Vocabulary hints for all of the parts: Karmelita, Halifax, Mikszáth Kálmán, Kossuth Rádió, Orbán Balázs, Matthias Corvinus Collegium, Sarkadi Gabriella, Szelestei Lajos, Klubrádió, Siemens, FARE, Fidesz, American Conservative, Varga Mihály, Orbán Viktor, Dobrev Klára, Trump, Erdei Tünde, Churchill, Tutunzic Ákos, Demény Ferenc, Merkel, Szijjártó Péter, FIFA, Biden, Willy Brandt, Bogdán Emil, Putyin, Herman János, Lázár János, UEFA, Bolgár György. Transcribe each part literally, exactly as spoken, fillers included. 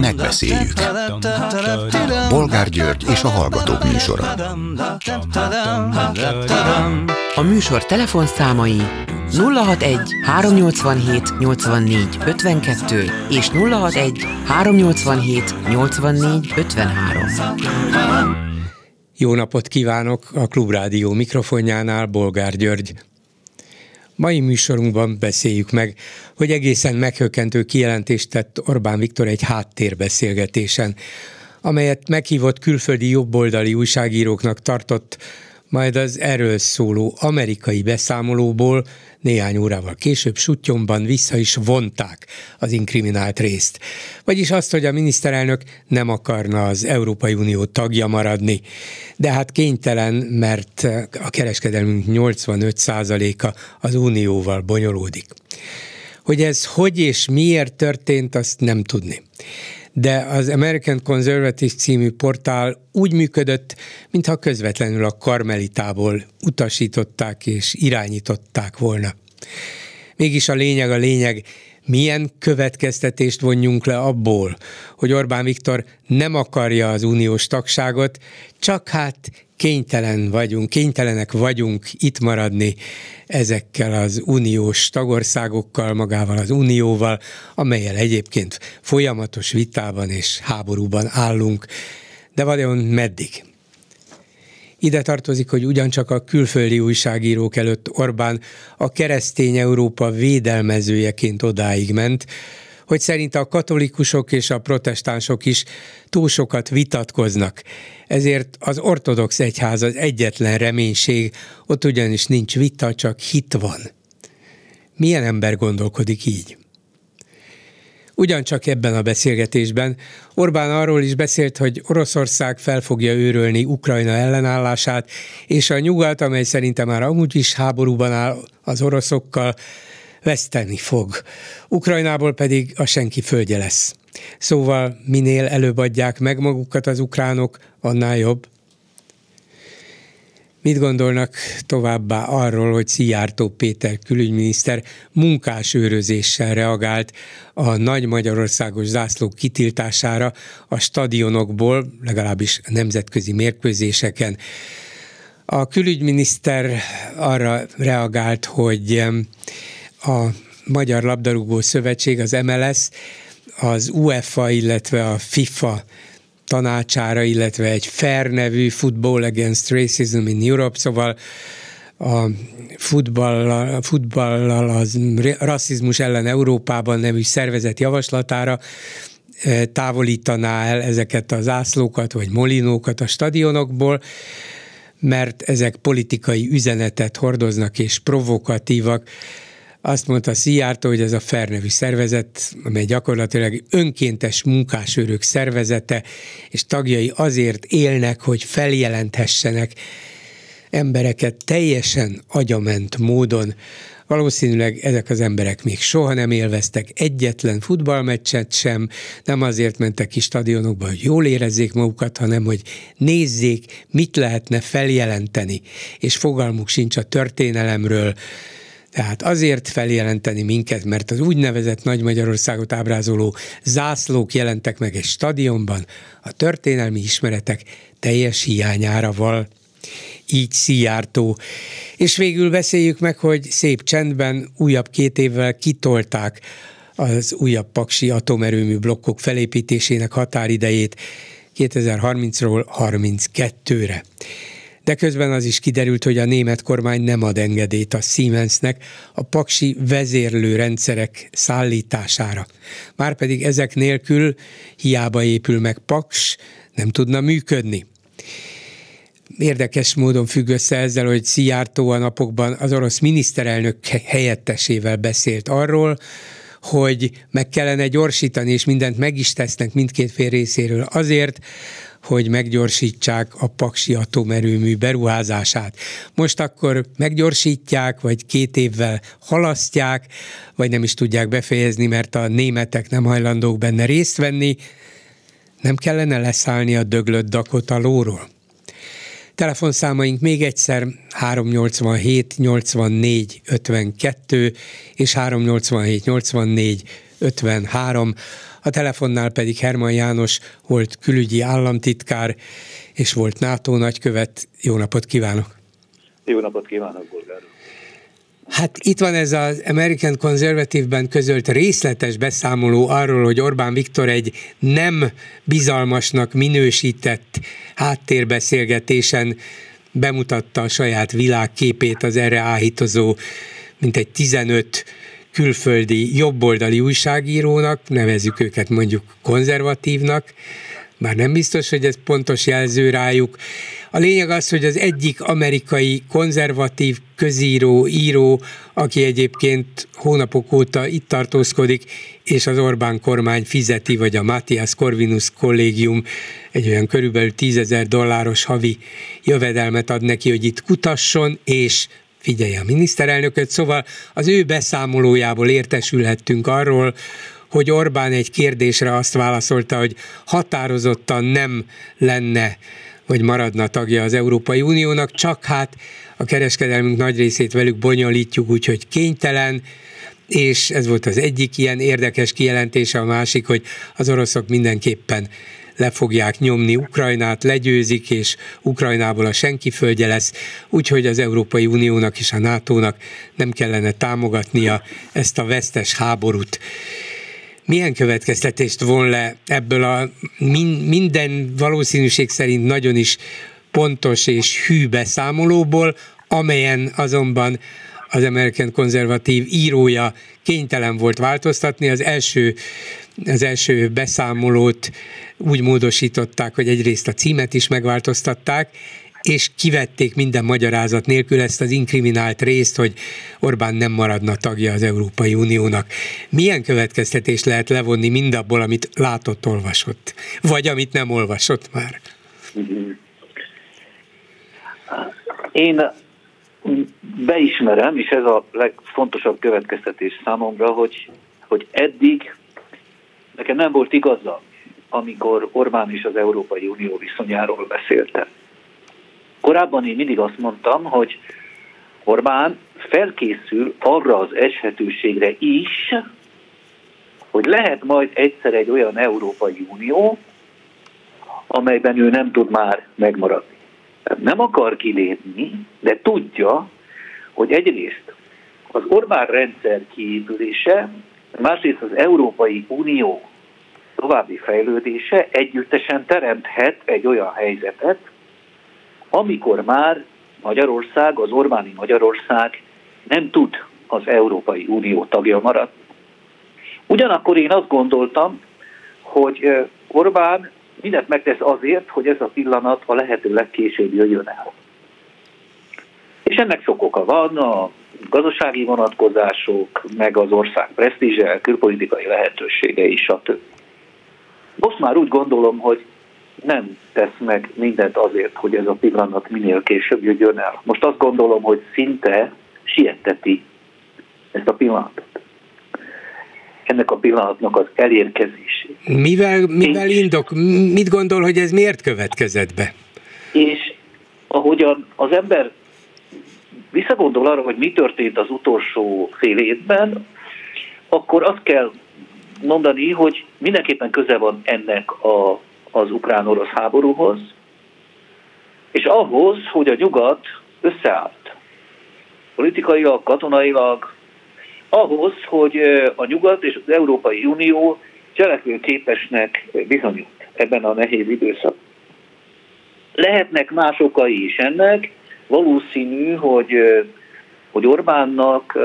Megbeszéljük. Bolgár György és a Hallgatók műsora. A műsor telefonszámai nulla hatvanegy, háromnyolcvanhét, nyolcvannégy, ötvenkettő és nulla hatvanegy, háromnyolcvanhét, nyolcvannégy, ötvenhárom. Jó napot kívánok! A Klubrádió mikrofonjánál Bolgár György. Mai műsorunkban beszéljük meg, hogy egészen meghökkentő kijelentést tett Orbán Viktor egy háttérbeszélgetésen, amelyet meghívott külföldi jobboldali újságíróknak tartott, majd az erről szóló amerikai beszámolóból néhány órával később Sutyomban vissza is vonták az inkriminált részt. Vagyis azt, hogy a miniszterelnök nem akarna az Európai Unió tagja maradni. De hát kénytelen, mert a kereskedelmünk nyolcvanöt százaléka az Unióval bonyolódik. Hogy ez hogy és miért történt, azt nem tudni. De az American Conservative című portál úgy működött, mintha közvetlenül a Karmelitából utasították és irányították volna. Mégis a lényeg a lényeg, milyen következtetést vonjunk le abból, hogy Orbán Viktor nem akarja az uniós tagságot, csak hát kénytelen vagyunk, kénytelenek vagyunk itt maradni ezekkel az uniós tagországokkal, magával az unióval, amellyel egyébként folyamatos vitában és háborúban állunk. De vajon meddig? Ide tartozik, hogy ugyancsak a külföldi újságírók előtt Orbán a keresztény Európa védelmezőjeként odáig ment, hogy szerint a katolikusok és a protestánsok is túl sokat vitatkoznak. Ezért az ortodox egyház az egyetlen reménység, ott ugyanis nincs vita, csak hit van. Milyen ember gondolkodik így? Ugyancsak ebben a beszélgetésben Orbán arról is beszélt, hogy Oroszország fel fogja őrölni Ukrajna ellenállását, és a nyugat, amely szerinte már amúgy is háborúban áll az oroszokkal, veszteni fog. Ukrajnából pedig a senki földje lesz. Szóval minél előbb adják meg magukat az ukránok, annál jobb. Mit gondolnak továbbá arról, hogy Szijjártó Péter külügyminiszter munkásőrözéssel reagált a nagy magyarországos zászlók kitiltására a stadionokból, legalábbis nemzetközi mérkőzéseken. A külügyminiszter arra reagált, hogy a Magyar Labdarúgó Szövetség, az em el es, az UEFA, illetve a FIFA tanácsára, illetve egy FARE nevű Football Against Racism in Europe, szóval a futballal, futballal az rasszizmus ellen Európában nevű szervezet javaslatára távolítaná el ezeket a zászlókat vagy molinókat a stadionokból, mert ezek politikai üzenetet hordoznak és provokatívak. Azt mondta Szijjártó, hogy ez a FARE nevű szervezet, amely gyakorlatilag önkéntes munkásőrök szervezete, és tagjai azért élnek, hogy feljelenthessenek embereket teljesen agyament módon. Valószínűleg ezek az emberek még soha nem élveztek egyetlen futballmeccset sem, nem azért mentek ki stadionokba, hogy jól érezzék magukat, hanem hogy nézzék, mit lehetne feljelenteni, és fogalmuk sincs a történelemről. Tehát azért feljelenteni minket, mert az úgynevezett Nagy Magyarországot ábrázoló zászlók jelentek meg egy stadionban, a történelmi ismeretek teljes hiányára val. Így Szijjártó. És végül beszéljük meg, hogy szép csendben újabb két évvel kitolták az újabb paksi atomerőmű blokkok felépítésének határidejét kétezer-harmincról harminckettőre. De közben az is kiderült, hogy a német kormány nem ad engedélyt a Siemensnek a paksi vezérlőrendszerek szállítására. Márpedig ezek nélkül hiába épül meg Paks, nem tudna működni. Érdekes módon függ össze ezzel, hogy Szijjártó a napokban az orosz miniszterelnök helyettesével beszélt arról, hogy meg kellene gyorsítani, és mindent meg is tesznek mindkét fél részéről azért, hogy meggyorsítsák a paksi atomerőmű beruházását. Most akkor meggyorsítják, vagy két évvel halasztják, vagy nem is tudják befejezni, mert a németek nem hajlandók benne részt venni. Nem kellene leszállni a döglött Dakota lóról? Telefonszámaink még egyszer háromnyolcvanhét nyolcvannégy ötvenkettő és háromnyolcvanhét nyolcvannégy ötvenhárom, a telefonnál pedig Herman János volt külügyi államtitkár, és volt NATO nagykövet. Jó napot kívánok! Jó napot kívánok, Bolgár! Hát itt van ez az American Conservative-ben közölt részletes beszámoló arról, hogy Orbán Viktor egy nem bizalmasnak minősített háttérbeszélgetésen bemutatta a saját világképét az erre áhítozó mintegy tizenöt külföldi jobboldali újságírónak, nevezzük őket mondjuk konzervatívnak, bár nem biztos, hogy ez pontos jelző rájuk. A lényeg az, hogy az egyik amerikai konzervatív közíró, író, aki egyébként hónapok óta itt tartózkodik, és az Orbán kormány fizeti, vagy a Matthias Corvinus Collegium egy olyan körülbelül tízezer dolláros havi jövedelmet ad neki, hogy itt kutasson, és figyelje a miniszterelnököt. Szóval az ő beszámolójából értesülhettünk arról, hogy Orbán egy kérdésre azt válaszolta, hogy határozottan nem lenne, vagy maradna tagja az Európai Uniónak, csak hát a kereskedelmünk nagy részét velük bonyolítjuk, úgyhogy kénytelen, és ez volt az egyik ilyen érdekes kijelentése, a másik, hogy az oroszok mindenképpen le fogják nyomni Ukrajnát, legyőzik, és Ukrajnából a senki földje lesz, úgyhogy az Európai Uniónak és a nátónak nem kellene támogatnia ezt a vesztes háborút. Milyen következtetést von le ebből a minden valószínűség szerint nagyon is pontos és hű beszámolóból, amelyen azonban az American Conservative írója kénytelen volt változtatni? Az első, az első beszámolót úgy módosították, hogy egyrészt a címet is megváltoztatták, és kivették minden magyarázat nélkül ezt az inkriminált részt, hogy Orbán nem maradna tagja az Európai Uniónak. Milyen következtetést lehet levonni mindabból, amit látott, olvasott? Vagy amit nem olvasott már? Én beismerem, és ez a legfontosabb következtetés számomra, hogy, hogy eddig nekem nem volt igaza, amikor Orbán is az Európai Unió viszonyáról beszélte. Korábban én mindig azt mondtam, hogy Orbán felkészül arra az eshetőségre is, hogy lehet majd egyszer egy olyan Európai Unió, amelyben ő nem tud már megmaradni. Nem akar kilépni, de tudja, hogy egyrészt az Orbán rendszer kiépülése, másrészt az Európai Unió további fejlődése együttesen teremthet egy olyan helyzetet, amikor már Magyarország, az Orbáni Magyarország nem tud az Európai Unió tagja maradni. Ugyanakkor én azt gondoltam, hogy Orbán mindent megtesz azért, hogy ez a pillanat a lehető legkésőbb jöjjön el. És ennek sok oka van, a gazdasági vonatkozások, meg az ország presztízse, külpolitikai lehetőségei, stb. Most már úgy gondolom, hogy nem tesz meg mindent azért, hogy ez a pillanat minél később jöjjön el. Most azt gondolom, hogy szinte sietteti ezt a pillanatot. Ennek a pillanatnak az elérkezését. Mivel, mivel és, indok? Mit gondol, hogy ez miért következett be? És ahogyan az ember visszagondol arra, hogy mi történt az utolsó fél évben, akkor azt kell mondani, hogy mindenképpen köze van ennek a az ukrán-orosz háborúhoz, és ahhoz, hogy a nyugat összeállt. Politikailag, katonailag, ahhoz, hogy a nyugat és az Európai Unió cselekvőképesnek bizonyult ebben a nehéz időszakban. Lehetnek más okai is ennek, valószínű, hogy, hogy Orbánnak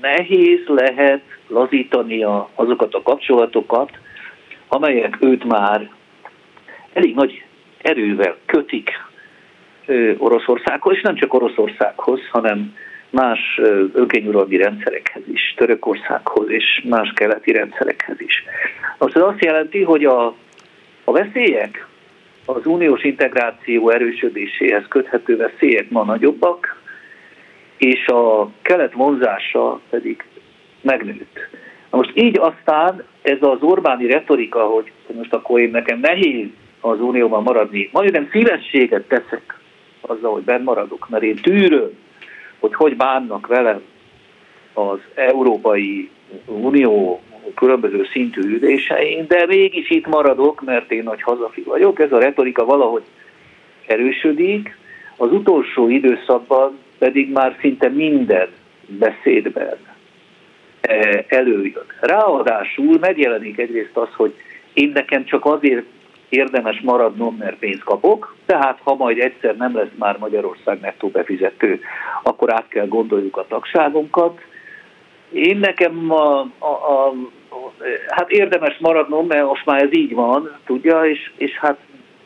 nehéz lehet lazítania azokat a kapcsolatokat, amelyek őt már elég nagy erővel kötik Oroszországhoz, és nem csak Oroszországhoz, hanem más önkényuralmi rendszerekhez is, Törökországhoz és más keleti rendszerekhez is. Most ez azt jelenti, hogy a, a veszélyek, az uniós integráció erősödéséhez köthető veszélyek ma nagyobbak, és a kelet vonzása pedig megnőtt. Most így aztán ez az orbáni retorika, hogy most akkor én nekem nehéz az unióban maradni, majd nem szívességet teszek azzal, hogy benn maradok, mert én tűröm, hogy hogy bánnak velem az Európai Unió különböző szintű ülésein, de mégis itt maradok, mert én nagy hazafi vagyok. Ez a retorika valahogy erősödik, az utolsó időszakban pedig már szinte minden beszédben előjön. Ráadásul megjelenik egyrészt az, hogy én nekem csak azért érdemes maradnom, mert pénzt kapok, tehát ha majd egyszer nem lesz már Magyarország nettó befizető, akkor át kell gondoljuk a tagságunkat. Én nekem a, a, a, hát érdemes maradnom, mert most már ez így van, tudja, és, és hát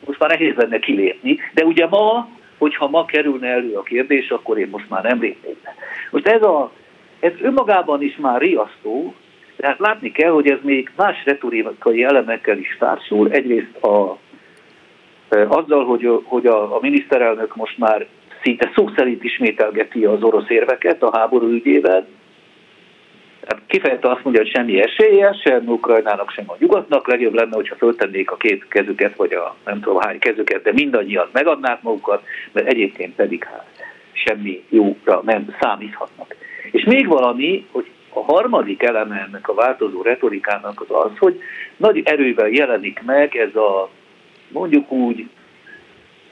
most már nehéz lenne kilépni. De ugye ma, hogyha ma kerülne elő a kérdés, akkor én most már nem lépnék. Most ez, a, ez önmagában is már riasztó, de hát látni kell, hogy ez még más retorikai elemekkel is társul. Egyrészt a, azzal, hogy, hogy a, a miniszterelnök most már szinte szó szerint ismételgeti az orosz érveket a háború ügyében. Hát kifejezetten azt mondja, hogy semmi esélye, sem Ukrajnának, sem a nyugatnak. Legjobb lenne, hogyha föltennék a két kezüket, vagy a nem tudom hány kezüket, de mindannyian megadnák magukat, mert egyébként pedig hát semmi jóra nem számíthatnak. És még valami, hogy a harmadik eleme ennek a változó retorikának az az, hogy nagy erővel jelenik meg ez a mondjuk úgy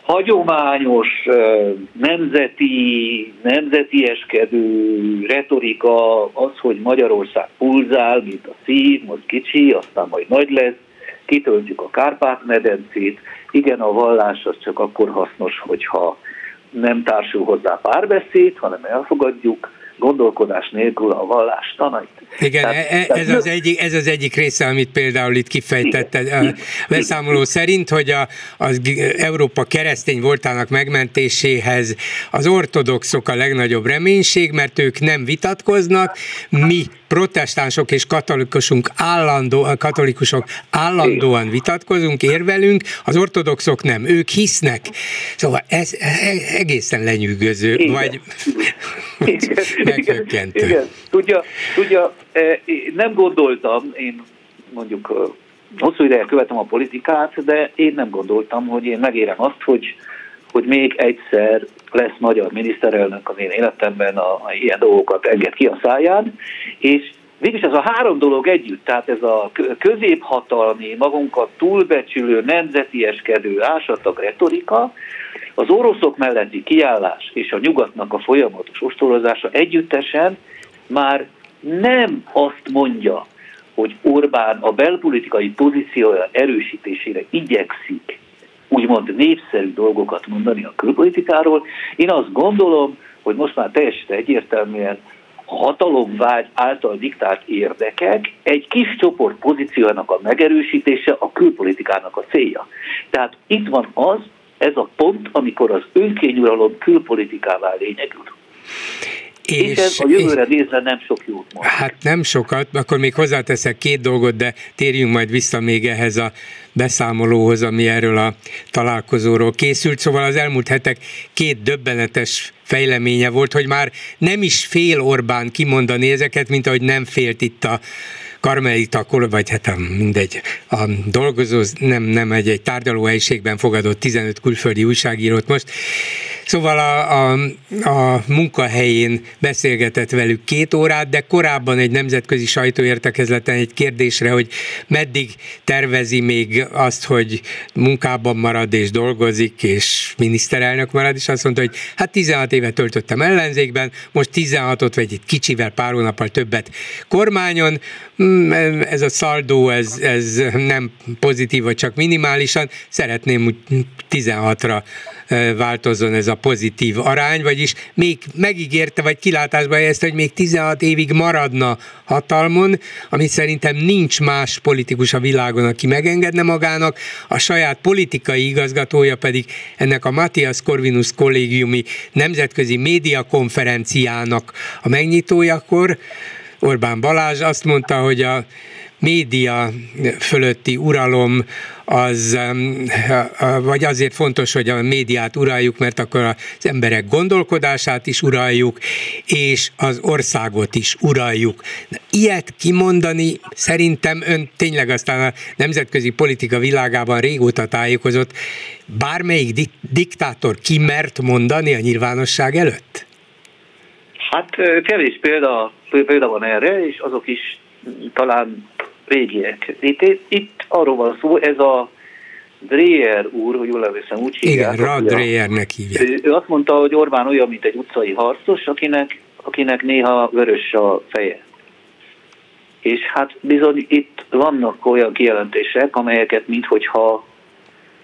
hagyományos, nemzeti, nemzetieskedő retorika, az, hogy Magyarország pulzál, mint a szív, most kicsi, aztán majd nagy lesz, kitöltjük a Kárpát-medencét, igen, a vallás az csak akkor hasznos, hogyha nem társul hozzá párbeszéd, hanem elfogadjuk gondolkodás nélkül a vallás tanait. Igen, tehát, ez, tehát, az egyik, ez az egyik része, amit például itt kifejtetted a leszámoló szerint, hogy a, az Európa keresztény voltának megmentéséhez az ortodoxok a legnagyobb reménység, mert ők nem vitatkoznak, mi protestánsok és katolikusunk állandó, katolikusok állandóan vitatkozunk, érvelünk, az ortodoxok nem, ők hisznek. Szóval ez egészen lenyűgöző, igen. vagy megfökkentő. Tudja, tudja, nem gondoltam, én mondjuk hosszú ideje követem a politikát, de én nem gondoltam, hogy én megérem azt, hogy, hogy még egyszer lesz magyar miniszterelnök az én életemben, a, a ilyen dolgokat enged ki a száján, és végülis ez a három dolog együtt, tehát ez a középhatalmi, magunkat túlbecsülő, nemzetieskedő, ásatag retorika, az oroszok melletti kiállás és a nyugatnak a folyamatos ostorozása együttesen már nem azt mondja, hogy Orbán a belpolitikai pozíciója erősítésére igyekszik úgymond népszerű dolgokat mondani a külpolitikáról. Én azt gondolom, hogy most már teljesen egyértelműen a hatalomvágy által diktált érdekek egy kis csoport pozíciójának a megerősítése a külpolitikának a célja. Tehát itt van az, ez a pont, amikor az önkényuralom külpolitikává lényegül. És, és ez a jövőre nézve nem sok jót mond. Hát nem sokat, akkor még hozzáteszek két dolgot, de térjünk majd vissza még ehhez a beszámolóhoz, ami erről a találkozóról készült. Szóval az elmúlt hetek két döbbenetes fejleménye volt, hogy már nem is fél Orbán kimondani ezeket, mint ahogy nem félt itt a Karmelita, vagy hát a, mindegy, a dolgozó, nem, nem egy, egy tárgyalóhelyiségben fogadott tizenöt külföldi újságírót most. Szóval a, a, a munkahelyén beszélgetett velük két órát, de korábban egy nemzetközi sajtóértekezleten egy kérdésre, hogy meddig tervezi még azt, hogy munkában marad és dolgozik, és miniszterelnök marad, és azt mondta, hogy hát tizenhat évet töltöttem ellenzékben, most tizenhatot vagy egy kicsivel, pár hónappal többet kormányon, ez a szaldó, ez, ez nem pozitív, vagy csak minimálisan, szeretném, hogy tizenhatra változzon ez a pozitív arány, vagyis még megígérte, vagy kilátásba helyezte, hogy még tizenhat évig maradna hatalmon, amit szerintem nincs más politikus a világon, aki megengedne magának, a saját politikai igazgatója pedig ennek a Matthias Corvinus Collegiumi nemzetközi médiakonferenciának a megnyitójakor, Orbán Balázs azt mondta, hogy a média fölötti uralom az, vagy azért fontos, hogy a médiát uraljuk, mert akkor az emberek gondolkodását is uraljuk, és az országot is uraljuk. Ilyet kimondani szerintem ön tényleg aztán a nemzetközi politika világában régóta tájékozott. Bármelyik di- diktátor kimert mondani a nyilvánosság előtt? Hát kevés példa, példa van erre, és azok is talán régiek. Itt, itt arról van szó, ez a Dreyer úr, hogy jól emlékszem, úgy hívják. Igen, Rod Dreyernek hívják. Ő azt mondta, hogy Orbán olyan, mint egy utcai harcos, akinek, akinek néha vörös a feje. És hát bizony itt vannak olyan kijelentések, amelyeket minthogyha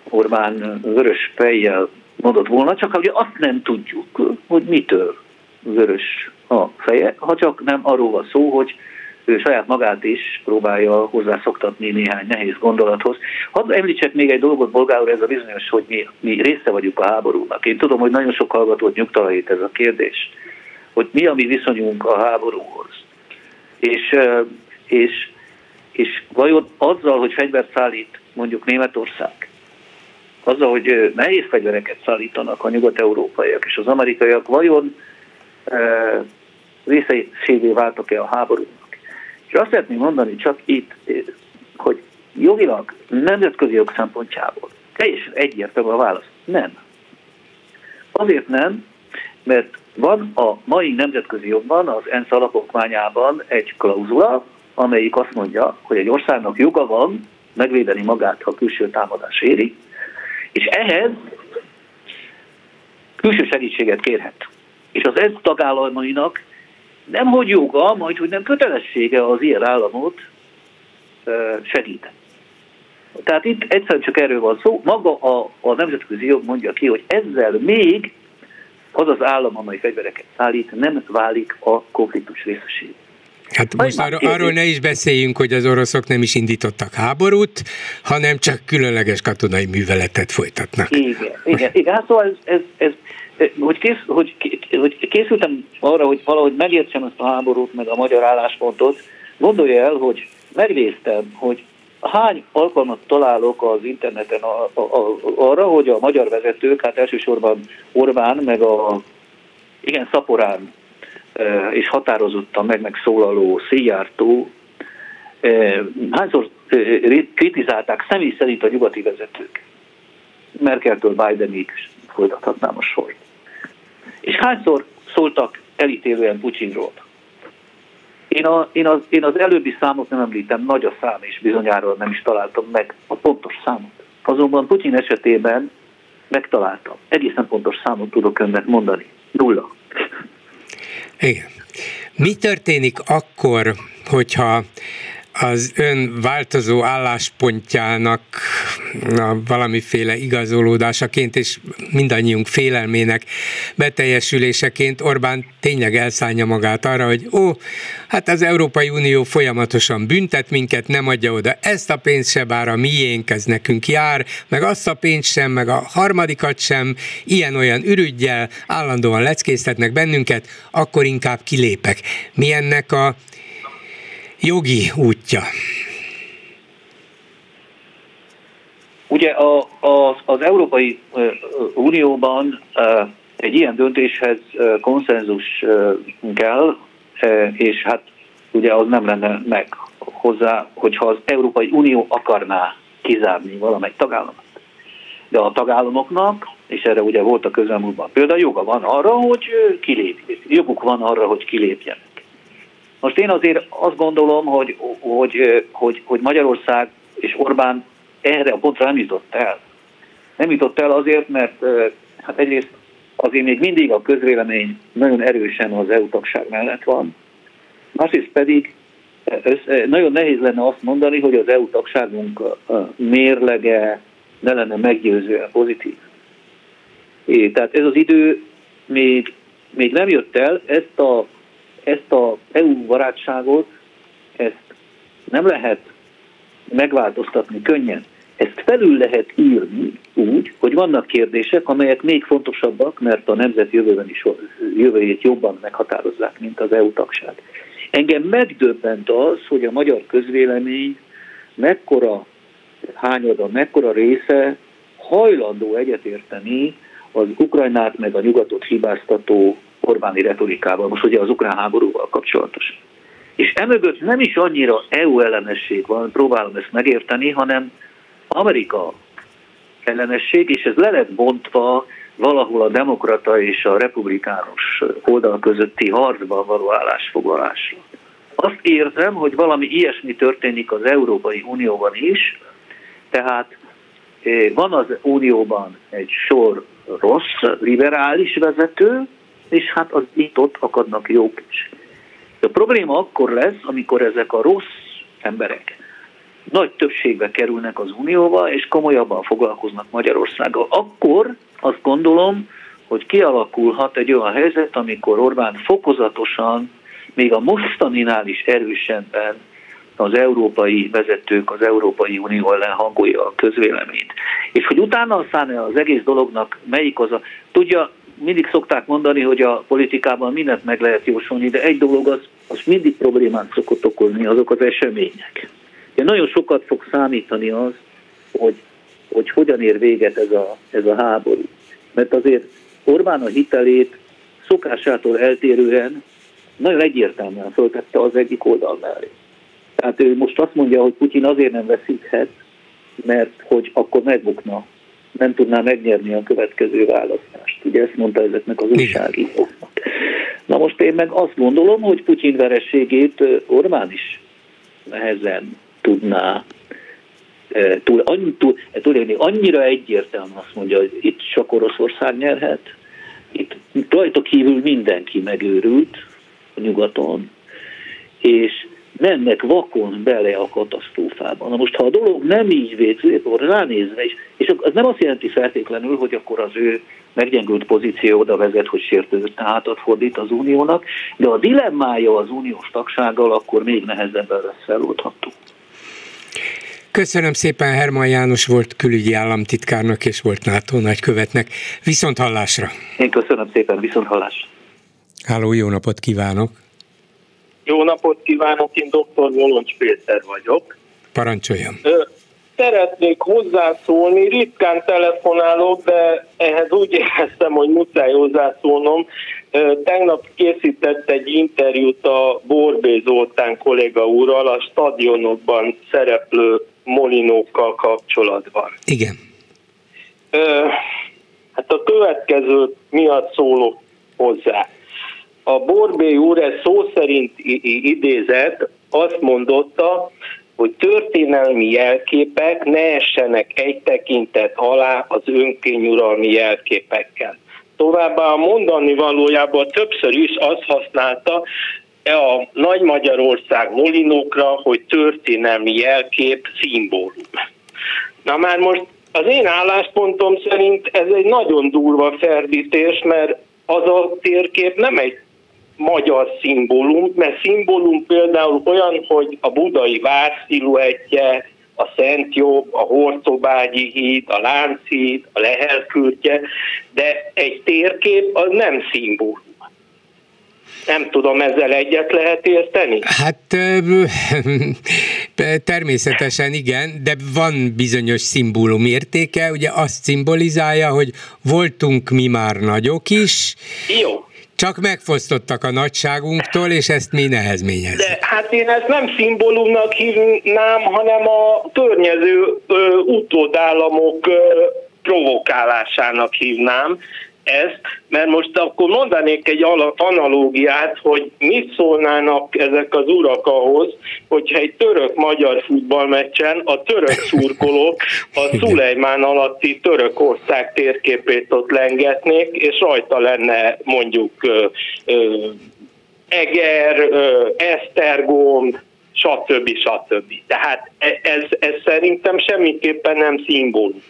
Orbán vörös fejjel mondott volna, csak ugye azt nem tudjuk, hogy mitől vörös a feje, ha csak nem arról van szó, hogy ő saját magát is próbálja hozzászoktatni néhány nehéz gondolathoz. Hadd említsek még egy dolgot, Bolgár úr, ez a bizonyos, hogy mi, mi része vagyunk a háborúnak. Én tudom, hogy nagyon sok hallgatót nyugtalanít ez a kérdés, hogy mi a mi viszonyunk a háborúhoz. És, és, és vajon azzal, hogy fegyvert szállít mondjuk Németország, azzal, hogy nehéz fegyvereket szállítanak a nyugat-európaiak és az amerikaiak, vajon e, részeiségé váltak-e a háborúnak? És azt szeretném mondani csak itt, hogy jogilag, nemzetközi jog szempontjából teljesen egyértelmű a válasz. Nem. Azért nem, mert van a mai nemzetközi jogban, az ENSZ alapokmányában egy klauzula, amelyik azt mondja, hogy egy országnak joga van megvédeni magát, ha külső támadás éri, és ehhez külső segítséget kérhet. És az ENSZ tagállamainak nemhogy joga, majd hogy nem kötelessége az ilyen államot segíteni. Tehát itt egyszerűen csak erről van szó. Maga a, a nemzetközi jog mondja ki, hogy ezzel még az az állam, amely fegyvereket szállít, nem válik a konfliktus részesévé. Hát most arra, arról ne is beszéljünk, hogy az oroszok nem is indítottak háborút, hanem csak különleges katonai műveletet folytatnak. Igen, igen, igen. Hát szóval ez, ez, ez hogy, kész, hogy, hogy készültem arra, hogy valahogy megértsem ezt a háborút, meg a magyar álláspontot, gondolj el, hogy megnéztem, hogy hány alkalmat találok az interneten arra, hogy a magyar vezetők, hát elsősorban Orbán, meg a igen szaporán és határozottan meg megszólaló Szijjártó, hányszor kritizálták személy szerint a nyugati vezetők. Merkeltől Bidenig folytathatnám a sort. És hányszor szóltak elítélően Putyinról. Én, a, én, az, én az előbbi számot nem említem, nagy a szám, és bizonyára nem is találtam meg a pontos számot. Azonban Putyin esetében megtaláltam. Egészen pontos számot tudok önnek mondani. Nulla. Igen. Mi történik akkor, hogyha az ön változó álláspontjának valamiféle igazolódásaként és mindannyiunk félelmének beteljesüléseként Orbán tényleg elszánja magát arra, hogy ó, hát az Európai Unió folyamatosan büntet minket, nem adja oda ezt a pénzt se, bár a miénk, ez nekünk jár, meg azt a pénzt sem, meg a harmadikat sem, ilyen-olyan ürüggyel állandóan leckésztetnek bennünket, akkor inkább kilépek. Mi ennek a jogi útja? Ugye a, a, az Európai Unióban egy ilyen döntéshez konszenzus kell, és hát ugye az nem lenne meg hozzá, hogyha az Európai Unió akarná kizárni valamely tagállamot. De a tagállamoknak, és erre ugye volt a közelmúltban például joga van arra, hogy kilépjenek. Joguk van arra, hogy kilépjenek. Most én azért azt gondolom, hogy, hogy, hogy, hogy Magyarország és Orbán erre a pontra nem jutott el. Nem jutott el azért, mert hát egyrészt azért még mindig a közvélemény nagyon erősen az é u-tagság mellett van. Másrészt pedig nagyon nehéz lenne azt mondani, hogy az é u-tagságunk mérlege ne lenne meggyőzően pozitív. É, tehát ez az idő még, még nem jött el, ezt a Ezt az é u barátságot, ezt nem lehet megváltoztatni könnyen. Ezt felül lehet írni úgy, hogy vannak kérdések, amelyek még fontosabbak, mert a nemzet jövőben is jövőjét jobban meghatározzák, mint az é u-tagság. Engem megdöbbent az, hogy a magyar közvélemény mekkora hányada, mekkora része hajlandó egyetérteni az Ukrajnát meg a nyugatot hibáztató Orbáni retorikával, most ugye az ukrán háborúval kapcsolatos. És emögött nem is annyira é u ellenesség van, próbálom ezt megérteni, hanem Amerika ellenesség, és ez le lett bontva valahol a demokrata és a republikánus oldal közötti harcban való állásfoglalásra. Azt érzem, hogy valami ilyesmi történik az Európai Unióban is, tehát van az Unióban egy sor rossz, liberális vezető, és hát az itt-ott akadnak jók is. A probléma akkor lesz, amikor ezek a rossz emberek nagy többségbe kerülnek az Unióba, és komolyabban foglalkoznak Magyarországgal. Akkor azt gondolom, hogy kialakulhat egy olyan helyzet, amikor Orbán fokozatosan, még a mostaninál is erősebben az európai vezetők, az Európai Unió ellen hangolja a közvéleményt. És hogy utána aztán az egész dolognak melyik az a... Tudja, mindig szokták mondani, hogy a politikában mindent meg lehet jósolni, de egy dolog az, az mindig problémát szokott okozni, azok az események. Ugye nagyon sokat fog számítani az, hogy, hogy hogyan ér véget ez a, ez a háború. Mert azért Orbán a hitelét szokásától eltérően nagyon egyértelműen föltette az egyik oldal mellé. Tehát ő most azt mondja, hogy Putyin azért nem veszíthet, mert hogy akkor megbukna, nem tudná megnyerni a következő választást. Ugye ezt mondta ezeknek az újságíróknak. Na most én meg azt gondolom, hogy Putyin vereségét Orbán is nehezen tudná túl, túl, túl, annyira egyértelműen azt mondja, hogy itt csak Oroszország nyerhet, itt rajta kívül mindenki megőrült a nyugaton, és mennek vakon bele a katasztrófában. Na most, ha a dolog nem így végző, akkor ránézve is, és az nem azt jelenti feltétlenül, hogy akkor az ő meggyengült pozíció oda vezet, hogy sértődötten hátat fordít az uniónak, de a dilemmája az uniós tagsággal akkor még nehezebben lesz feloldható. Köszönöm szépen, Herman János volt külügyi államtitkárnak és volt NATO nagykövetnek. Viszont hallásra! Én köszönöm szépen, viszont hallásra! Háló, jó napot kívánok! Jó napot kívánok, én doktor Moloncs Péter vagyok. Parancsoljon. Szeretnék hozzászólni, ritkán telefonálok, de ehhez úgy éreztem, hogy muszáj hozzászólnom. Tegnap készített egy interjút a Borbély Zoltán kolléga úrral a stadionokban szereplő molinókkal kapcsolatban. Igen. Hát a következő miatt szólok hozzá. A Borbély úr ezt szó szerint idézett, azt mondotta, hogy történelmi jelképek ne essenek egy tekintet alá az önkényuralmi jelképekkel. Továbbá a mondani valójában többször is azt használta a Nagy Magyarország molinókra, hogy történelmi jelkép, szimbólum. Na már most az én álláspontom szerint ez egy nagyon durva ferdítés, mert az a térkép nem egy magyar szimbólum, mert szimbólum például olyan, hogy a budai vár sziluettje, a Szent Jobb, a Hortobágyi híd, a Lánchíd, a Lehelkürtje, de egy térkép az nem szimbólum. Nem tudom, ezzel egyet lehet érteni? Hát természetesen igen, de van bizonyos szimbólum értéke, ugye azt szimbolizálja, hogy voltunk mi már nagyok is. Jó. Csak megfosztottak a nagyságunktól, és ezt mi nehezményezzük. De hát én ezt nem szimbólumnak hívnám, hanem a környező ö, utódállamok ö, provokálásának hívnám ezt, mert most akkor mondanék egy analógiát, hogy mit szólnának ezek az urak ahhoz, hogyha egy török-magyar futballmeccsen a török szurkolók a Szulejmán alatti Törökország térképét ott lengetnék, és rajta lenne mondjuk ö, ö, Eger, ö, Esztergom, stb. Stb. Tehát ez, ez szerintem semmiképpen nem szimbólum.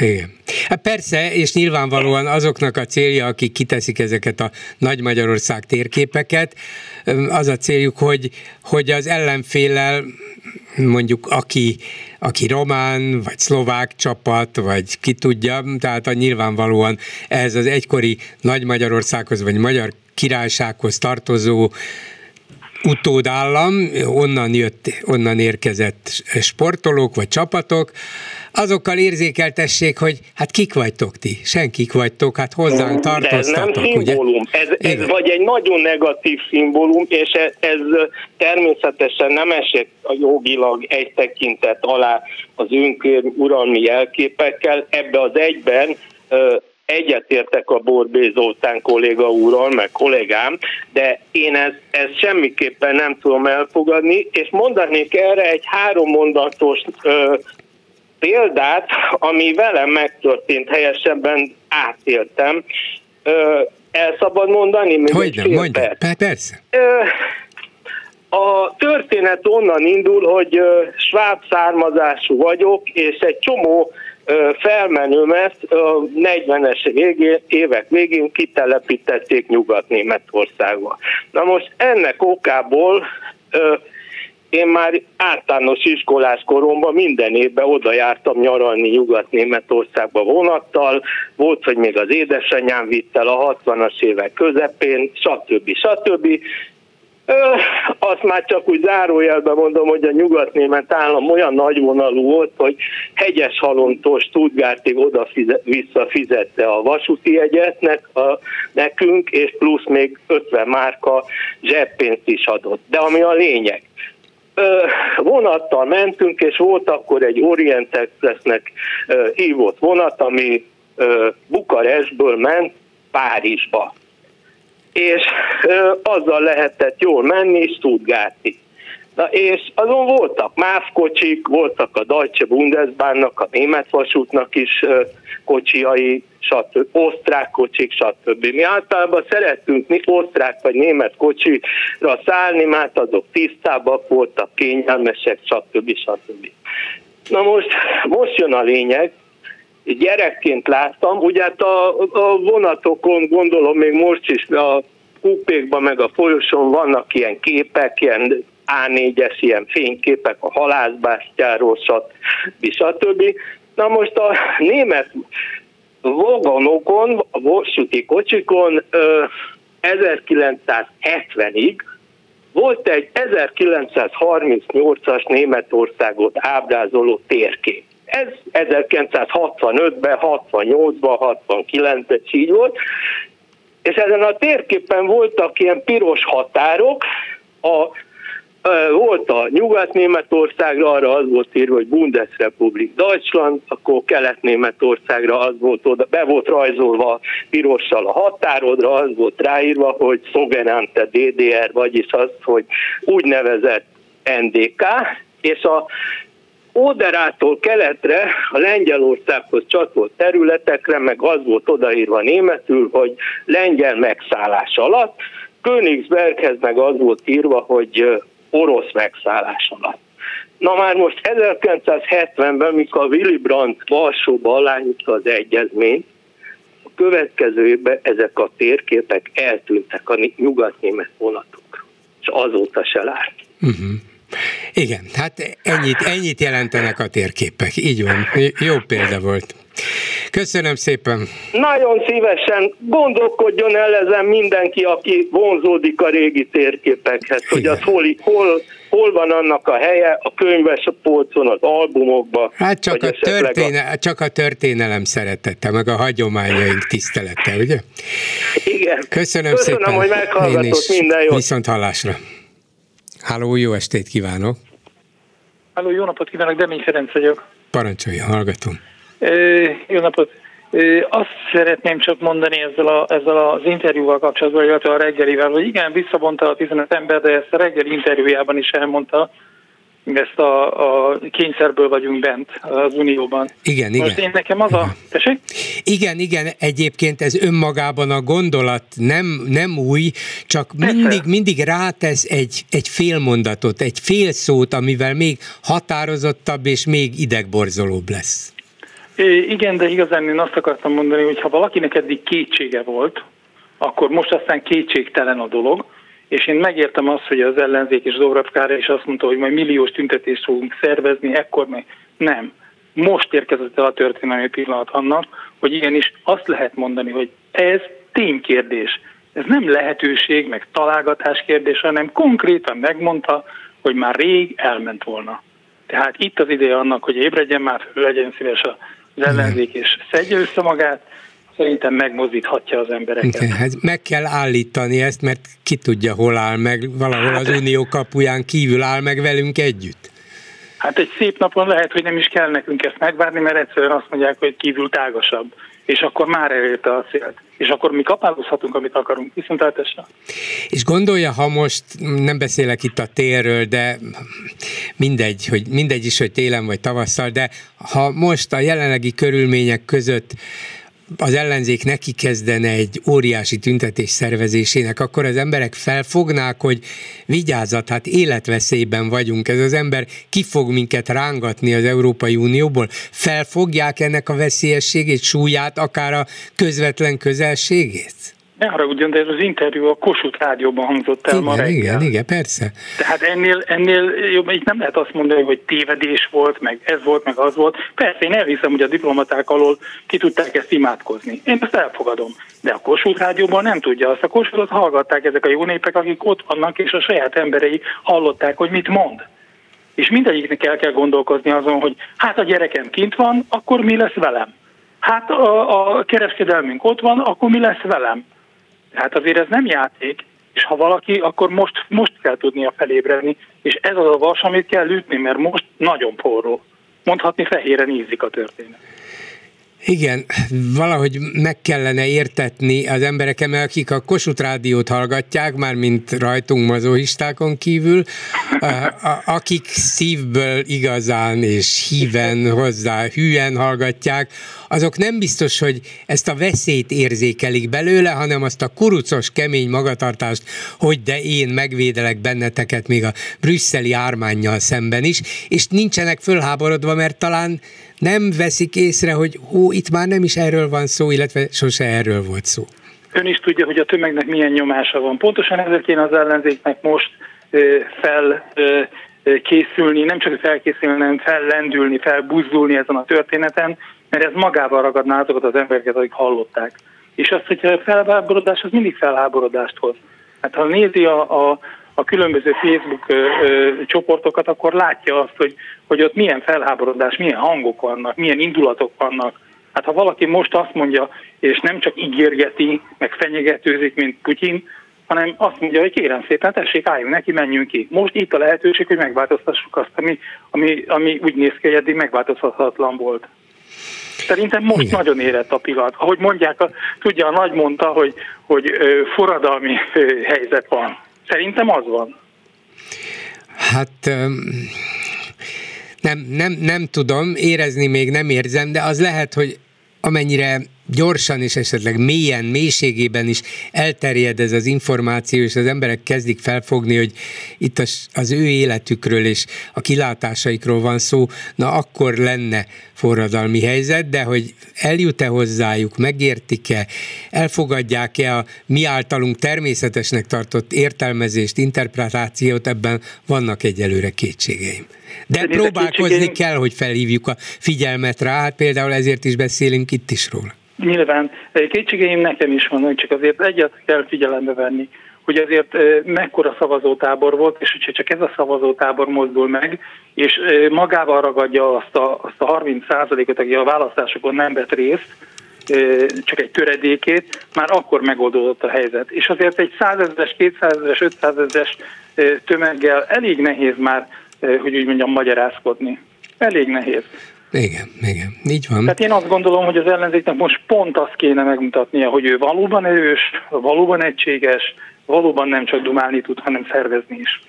Igen. Hát persze, és nyilvánvalóan azoknak a célja, akik kiteszik ezeket a Nagy Magyarország térképeket, az a céljuk, hogy, hogy az ellenféllel, mondjuk aki, aki román, vagy szlovák csapat, vagy ki tudja, tehát a nyilvánvalóan ez az egykori Nagy Magyarországhoz, vagy Magyar Királysághoz tartozó utódállam, onnan jött, onnan érkezett sportolók vagy csapatok, azokkal érzékeltessék, hogy hát kik vagytok ti, senkik vagytok, hát hozzánk tartoztatok. De ez nem szimbólum, ez, ez vagy egy nagyon negatív szimbólum, és ez, ez természetesen nem esett a jogilag egy tekintet alá az önkényuralmi jelképekkel, ebbe az egyben egyetértek a Borbély Zoltán kolléga úrral, meg kollégám, de én ezt, ezt semmiképpen nem tudom elfogadni, és mondanék erre egy három mondatos ö, példát, ami velem megtörtént, helyesebben átéltem. Ö, el szabad mondani? Hogyne, mondj, persze. Ö, A történet onnan indul, hogy sváb származású vagyok, és egy csomó felmenőmet a negyvenes évek végén kitelepítették Nyugat-Németországba. Na most ennek okából én már általános iskolás koromban minden évben oda jártam nyaralni Nyugat-Németországba vonattal, volt, hogy még az édesanyám vitt el a hatvanas évek közepén, stb. stb. Ö, azt már csak úgy zárójelben mondom, hogy a nyugatnémet állam olyan nagyvonalú volt, hogy Hegyeshalomtól Stuttgartig oda fize, vissza fizette a vasúti jegyet nek, a, nekünk, és plusz még ötven márka zseppénzt is adott. De ami a lényeg, ö, vonattal mentünk, és volt akkor egy Orient Expressnek ö, hívott vonat, ami ö, Bukarestből ment Párizsba. És ö, azzal lehetett jól menni Stuttgartig. Na és azon voltak MÁV kocsik, voltak a Deutsche Bundesbahnnak, a német vasútnak is ö, kocsiai, stb. Osztrák kocsik, stb. Mi általában szerettünk mi osztrák vagy német kocsira szállni, mert azok tisztábbak voltak, kényelmesek, stb. stb. Na most, most jön a lényeg. Gyerekként láttam, ugye hát a, a vonatokon, gondolom még most is, a kúpékban meg a folyosón vannak ilyen képek, ilyen á négyes, ilyen fényképek a halászbástyáról, stb. stb. Na most a német vagonokon, a vasúti kocsikon ezerkilencszázhetvenig volt egy ezerkilencszázharmincnyolcas Németországot ábrázoló térkép. Ez ezerkilencszázhatvanötben, hatvannyolcban, hatvankilencben így volt, és ezen a térképen voltak ilyen piros határok, a, e, volt a Nyugat-Németországra, arra az volt írva, hogy Bundesrepublik Deutschland, akkor Kelet-Németországra az volt oda, be volt rajzolva pirossal a határodra, az volt ráírva, hogy sogenannte dé dé er, vagyis az, hogy úgynevezett en dé ká, és a Óderától keletre, a Lengyelországhoz csatolt területekre, meg az volt odaírva németül, hogy lengyel megszállás alatt, Königsberghez meg az volt írva, hogy orosz megszállás alatt. Na már most ezerkilencszázhetvenben, mikor Willy Brandt Varsóba aláírta az egyezményt, a következő évben ezek a térképek eltűntek a nyugat-német vonatokról, és azóta se látni. Uh-huh. Igen, hát ennyit, ennyit jelentenek a térképek. Így van. Jó példa volt. Köszönöm szépen. Nagyon szívesen gondolkodjon el ezen mindenki, aki vonzódik a régi térképekhez, igen, hogy az hol, hol, hol van annak a helye, a könyves polcon, az albumokban. Hát csak a, történe, a... csak a történelem szeretete, meg a hagyományaink tisztelete, ugye? Igen. Köszönöm, Köszönöm szépen. Köszönöm, hogy meghallgatott, minden jót. Viszont hallásra. Háló, jó estét kívánok! Háló, jó napot kívánok! Demény Ferenc vagyok. Parancsolja, hallgatom. Ö, jó napot! Ö, azt szeretném csak mondani ezzel, a, ezzel az interjúval kapcsolatban, illetve a reggelivel, hogy igen, visszavonta a tizenöt ember, de ezt a reggeli interjújában is elmondta, ezt a, a kényszerből vagyunk bent az Unióban. Igen, most igen. Most én nekem az a... Tessék? Igen, igen, egyébként ez önmagában a gondolat nem, nem új, csak mindig, mindig rátesz egy, egy fél mondatot, egy fél szót, amivel még határozottabb és még idegborzolóbb lesz. É, igen, de igazán én azt akartam mondani, hogy ha valakinek eddig kétsége volt, akkor most aztán kétségtelen a dolog, és én megértem azt, hogy az ellenzék és Dobrev Klára is azt mondta, hogy majd milliós tüntetést fogunk szervezni, ekkor meg nem. Most érkezett el a történelmi pillanat annak, hogy igenis azt lehet mondani, hogy ez ténykérdés. Ez nem lehetőség, meg találgatás kérdés, hanem konkrétan megmondta, hogy már rég elment volna. Tehát itt az ideje annak, hogy ébredjen már, legyen szíves az ellenzék, és szedje össze magát. Szerintem megmozdíthatja az embereket. Hát meg kell állítani ezt, mert ki tudja, hol áll meg, valahol az Unió kapuján kívül áll meg velünk együtt. Hát egy szép napon lehet, hogy nem is kell nekünk ezt megvárni, mert egyszerűen azt mondják, hogy kívül tágasabb. és akkor már elérte a célt. És akkor mi kapálózhatunk, amit akarunk, viszontlátásra. És gondolja, ha most nem beszélek itt a térről, de mindegy, hogy mindegy is, hogy télen vagy tavasszal, de ha most a jelenlegi körülmények között az ellenzék neki kezdene egy óriási tüntetés szervezésének, akkor az emberek felfognák, hogy vigyázzat, hát életveszélyben vagyunk. Ez az ember ki fog minket rángatni az Európai Unióból? Felfogják ennek a veszélyességét, súlyát, akár a közvetlen közelségét? Ne haragudjon, de ez az interjú a Kossuth Rádióban hangzott el igen, ma reggel. Igen, igen, persze. Tehát ennél, ennél jobb, itt nem lehet azt mondani, hogy tévedés volt, meg ez volt, meg az volt. Persze én elhiszem, hogy a diplomaták alól ki tudták ezt imádkozni. Én ezt elfogadom. De a Kossuth Rádióban nem tudja azt. A Kossuthot hallgatták ezek a jó népek, akik ott vannak, és a saját emberei hallották, hogy mit mond. És mindegyiknek el kell gondolkozni azon, hogy hát a gyerekem kint van, akkor mi lesz velem? Hát a, a kereskedelmünk ott van, akkor mi lesz velem? Hát azért ez nem játék, és ha valaki, akkor most, most kell tudnia felébredni, és ez az a vas, amit kell ütni, mert most nagyon forró. Mondhatni fehéren ízik a történet. Igen, valahogy meg kellene értetni az emberek, mert akik a Kossuth Rádiót hallgatják, mármint rajtunk mazohistákon kívül, a, a, akik szívből igazán és híven hozzá, hűen hallgatják, azok nem biztos, hogy ezt a veszélyt érzékelik belőle, hanem azt a kurucos, kemény magatartást, hogy de én megvédelek benneteket még a brüsszeli ármánnyal szemben is, és nincsenek fölháborodva, mert talán nem veszik észre, hogy hú, itt már nem is erről van szó, illetve sose erről volt szó. Ön is tudja, hogy a tömegnek milyen nyomása van. Pontosan ezért kéne az ellenzéknek most felkészülni, nem csak felkészülni, hanem fellendülni, felbuzdulni ezen a történeten, mert ez magával ragadná azokat az embereket, akik hallották. És azt, hogy a felháborodás, az mindig felháborodást hoz. Hát ha nézi a, a a különböző Facebook ö, ö, csoportokat, akkor látja azt, hogy, hogy ott milyen felháborodás, milyen hangok vannak, milyen indulatok vannak. Hát ha valaki most azt mondja, és nem csak ígérgeti, meg fenyegetőzik, mint Putyin, hanem azt mondja, hogy kérem szépen, tessék, álljunk neki, menjünk ki. Most itt a lehetőség, hogy megváltoztassuk azt, ami, ami, ami úgy néz ki, hogy eddig megváltozhatatlan volt. Szerintem most igen, nagyon érett a pillanat. Ahogy mondják, a, tudja, a nagy mondta, hogy, hogy ö, forradalmi ö, helyzet van. Szerintem az van. Hát nem, nem, nem tudom, érezni még nem érzem, de az lehet, hogy amennyire gyorsan és esetleg mélyen, mélységében is elterjed ez az információ, és az emberek kezdik felfogni, hogy itt az ő életükről és a kilátásaikról van szó, na akkor lenne forradalmi helyzet, de hogy eljut-e hozzájuk, megértik-e, elfogadják-e a mi általunk természetesnek tartott értelmezést, interpretációt, ebben vannak egyelőre kétségeim. De próbálkozni kell, hogy felhívjuk a figyelmet rá, hát például ezért is beszélünk itt is róla. Nyilván kétségeim nekem is vannak, csak azért egyet kell figyelembe venni, hogy azért mekkora szavazótábor volt, és hogyha csak ez a szavazótábor mozdul meg, és magával ragadja azt a, azt a harminc százalékot, aki a választásokon nem vett részt, csak egy töredékét, már akkor megoldódott a helyzet. És azért egy százezres, kétszázezres, ötszázezres tömeggel elég nehéz már, hogy úgy mondjam, magyarázkodni. Elég nehéz. Igen, igen, így van. Tehát én azt gondolom, hogy az ellenzéknek most pont azt kéne megmutatnia, hogy ő valóban erős, valóban egységes, valóban nem csak dumálni tud, hanem szervezni is.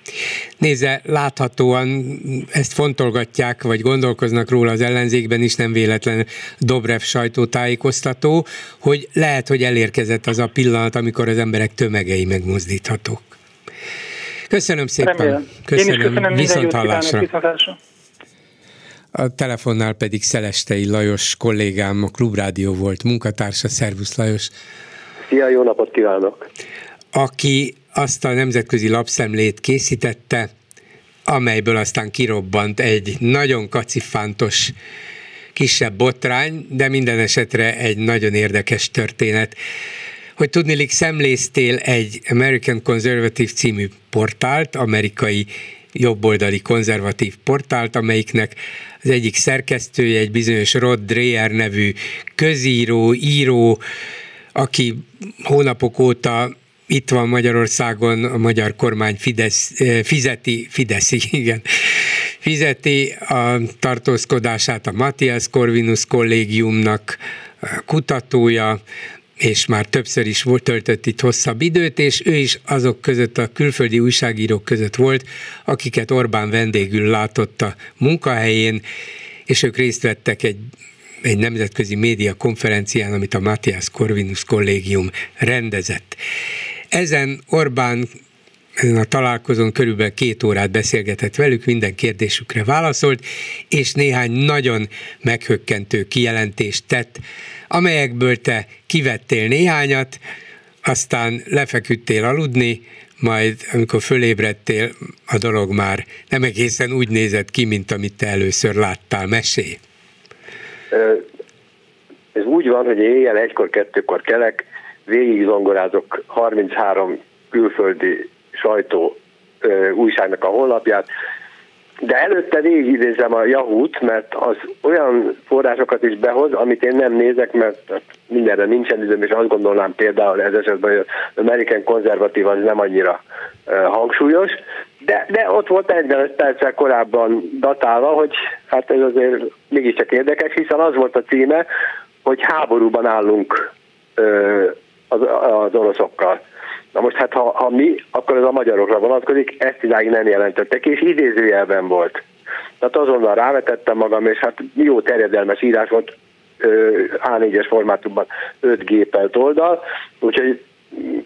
Nézze, láthatóan ezt fontolgatják, vagy gondolkoznak róla az ellenzékben is, nem véletlenül Dobrev sajtótájékoztató, hogy lehet, hogy elérkezett az a pillanat, amikor az emberek tömegei megmozdíthatók. Köszönöm szépen. Remélem. Köszönöm. Én is köszönöm, viszont hallásra. A telefonnál pedig Szelestei Lajos kollégám, a Klubrádió volt munkatársa. Szervusz, Lajos! Szia, jó napot kívánok! Aki azt a nemzetközi lapszemlét készítette, amelyből aztán kirobbant egy nagyon kacifántos kisebb botrány, de minden esetre egy nagyon érdekes történet. Hogy tudniillik, szemléztél egy American Conservative című portált, amerikai jobboldali konzervatív portált, amelyiknek az egyik szerkesztője egy bizonyos Rod Dreyer nevű közíró, író, aki hónapok óta itt van Magyarországon, a magyar kormány Fidesz, fizeti, Fidesz, igen, fizeti a tartózkodását a Matthias Corvinus Collegiumnak kutatója, és már többször is töltött itt hosszabb időt, és ő is azok között, a külföldi újságírók között volt, akiket Orbán vendégül látott a munkahelyén, és ők részt vettek egy, egy nemzetközi média konferencián, amit a Matthias Corvinus Collegium rendezett. Ezen Orbán ezen a találkozón körülbelül két órát beszélgetett velük, minden kérdésükre válaszolt, és néhány nagyon meghökkentő kijelentést tett, amelyekből te kivettél néhányat, aztán lefeküdtél aludni, majd amikor fölébredtél, a dolog már nem egészen úgy nézett ki, mint amit te először láttál. Mesélj! Ez úgy van, hogy éjjel egykor, kettőkor kelek, végig zongorázok harminchárom külföldi sajtó újságnak a honlapját, de előtte végigidézem a Yahoo-t, mert az olyan forrásokat is behoz, amit én nem nézek, mert mindenre nincsen időm, és azt gondolnám például ez esetben, hogy az American Conservative az nem annyira hangsúlyos, de, de ott volt negyvenöt perccel korábban datálva, hogy hát ez azért mégiscsak érdekes, hiszen az volt a címe, hogy háborúban állunk az, az oroszokkal. Na most hát ha, ha mi, akkor ez a magyarokra vonatkozik, ezt idáig nem jelentettek, és idézőjelben volt. Tehát azonnal rávetettem magam, és hát jó terjedelmes írás volt, á négyes formátumban öt gépelt oldal, úgyhogy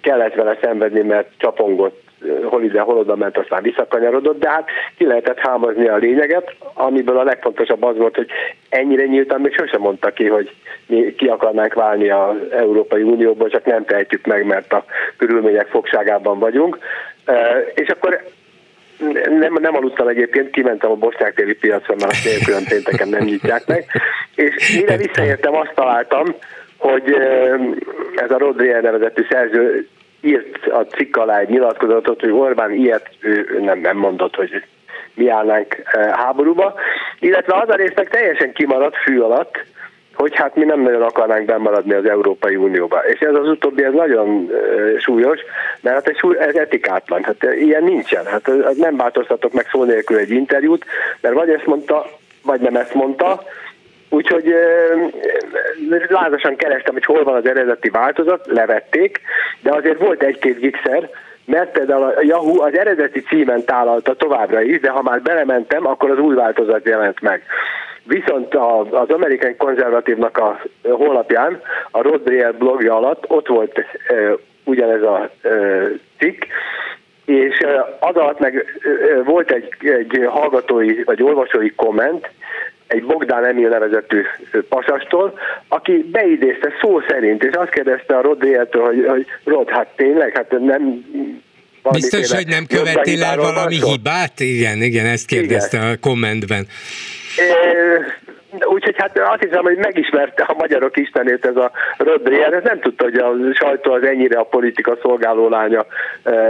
kellett vele szenvedni, mert csapongott, hol ide, hol oda ment, aztán visszakanyarodott, de hát ki lehetett hámozni a lényeget, amiből a legfontosabb az volt, hogy ennyire nyíltan még sosem mondta ki, hogy mi ki akarnánk válni az Európai Unióból, csak nem tehetjük meg, mert a körülmények fogságában vagyunk. És akkor nem, nem aludtam egyébként, kimentem a Bosnyák téri piacra, mert azt nélkülön pénteken nem nyitják meg, és mire visszaértem, azt találtam, hogy ez a Rod Dreyer nevezetű szerző írt a cikk alá egy nyilatkozatot, hogy Orbán ilyet ő nem, nem mondott, hogy mi állnánk háborúba, illetve az a résznek teljesen kimaradt fű alatt, hogy hát mi nem nagyon akarnánk bemaradni az Európai Unióba. És ez az utóbbi, ez nagyon súlyos, mert hát ez, ez etikátlan, hát ilyen nincsen. Hát nem változtatok meg szó nélkül egy interjút, mert vagy ezt mondta, vagy nem ezt mondta. Úgyhogy lázasan kerestem, hogy hol van az eredeti változat, levették, de azért volt egy-két gigszer, mert például a Yahoo az eredeti címen tálalta továbbra is, de ha már belementem, akkor az új változat jelent meg. Viszont az American Conservative-nak a honlapján, a Rod Dreyer blogja alatt ott volt ugyanez a cikk, és az alatt meg volt egy, egy hallgatói vagy olvasói komment, egy Bogdán Emil nevezetű pasastól, aki beidézte szó szerint, és azt kérdezte a Rod Dreyer-től, hogy, hogy Rod, hát tényleg, hát nem... Biztos, hogy nem követtél el valami szó? hibát? Igen, igen, ezt kérdezte igen. A kommentben. É- Úgyhogy hát azt hiszem, hogy megismerte a magyarok istenét ez a Rod Dreyer, ez nem tudta, hogy a sajtó az ennyire a politika szolgáló lánya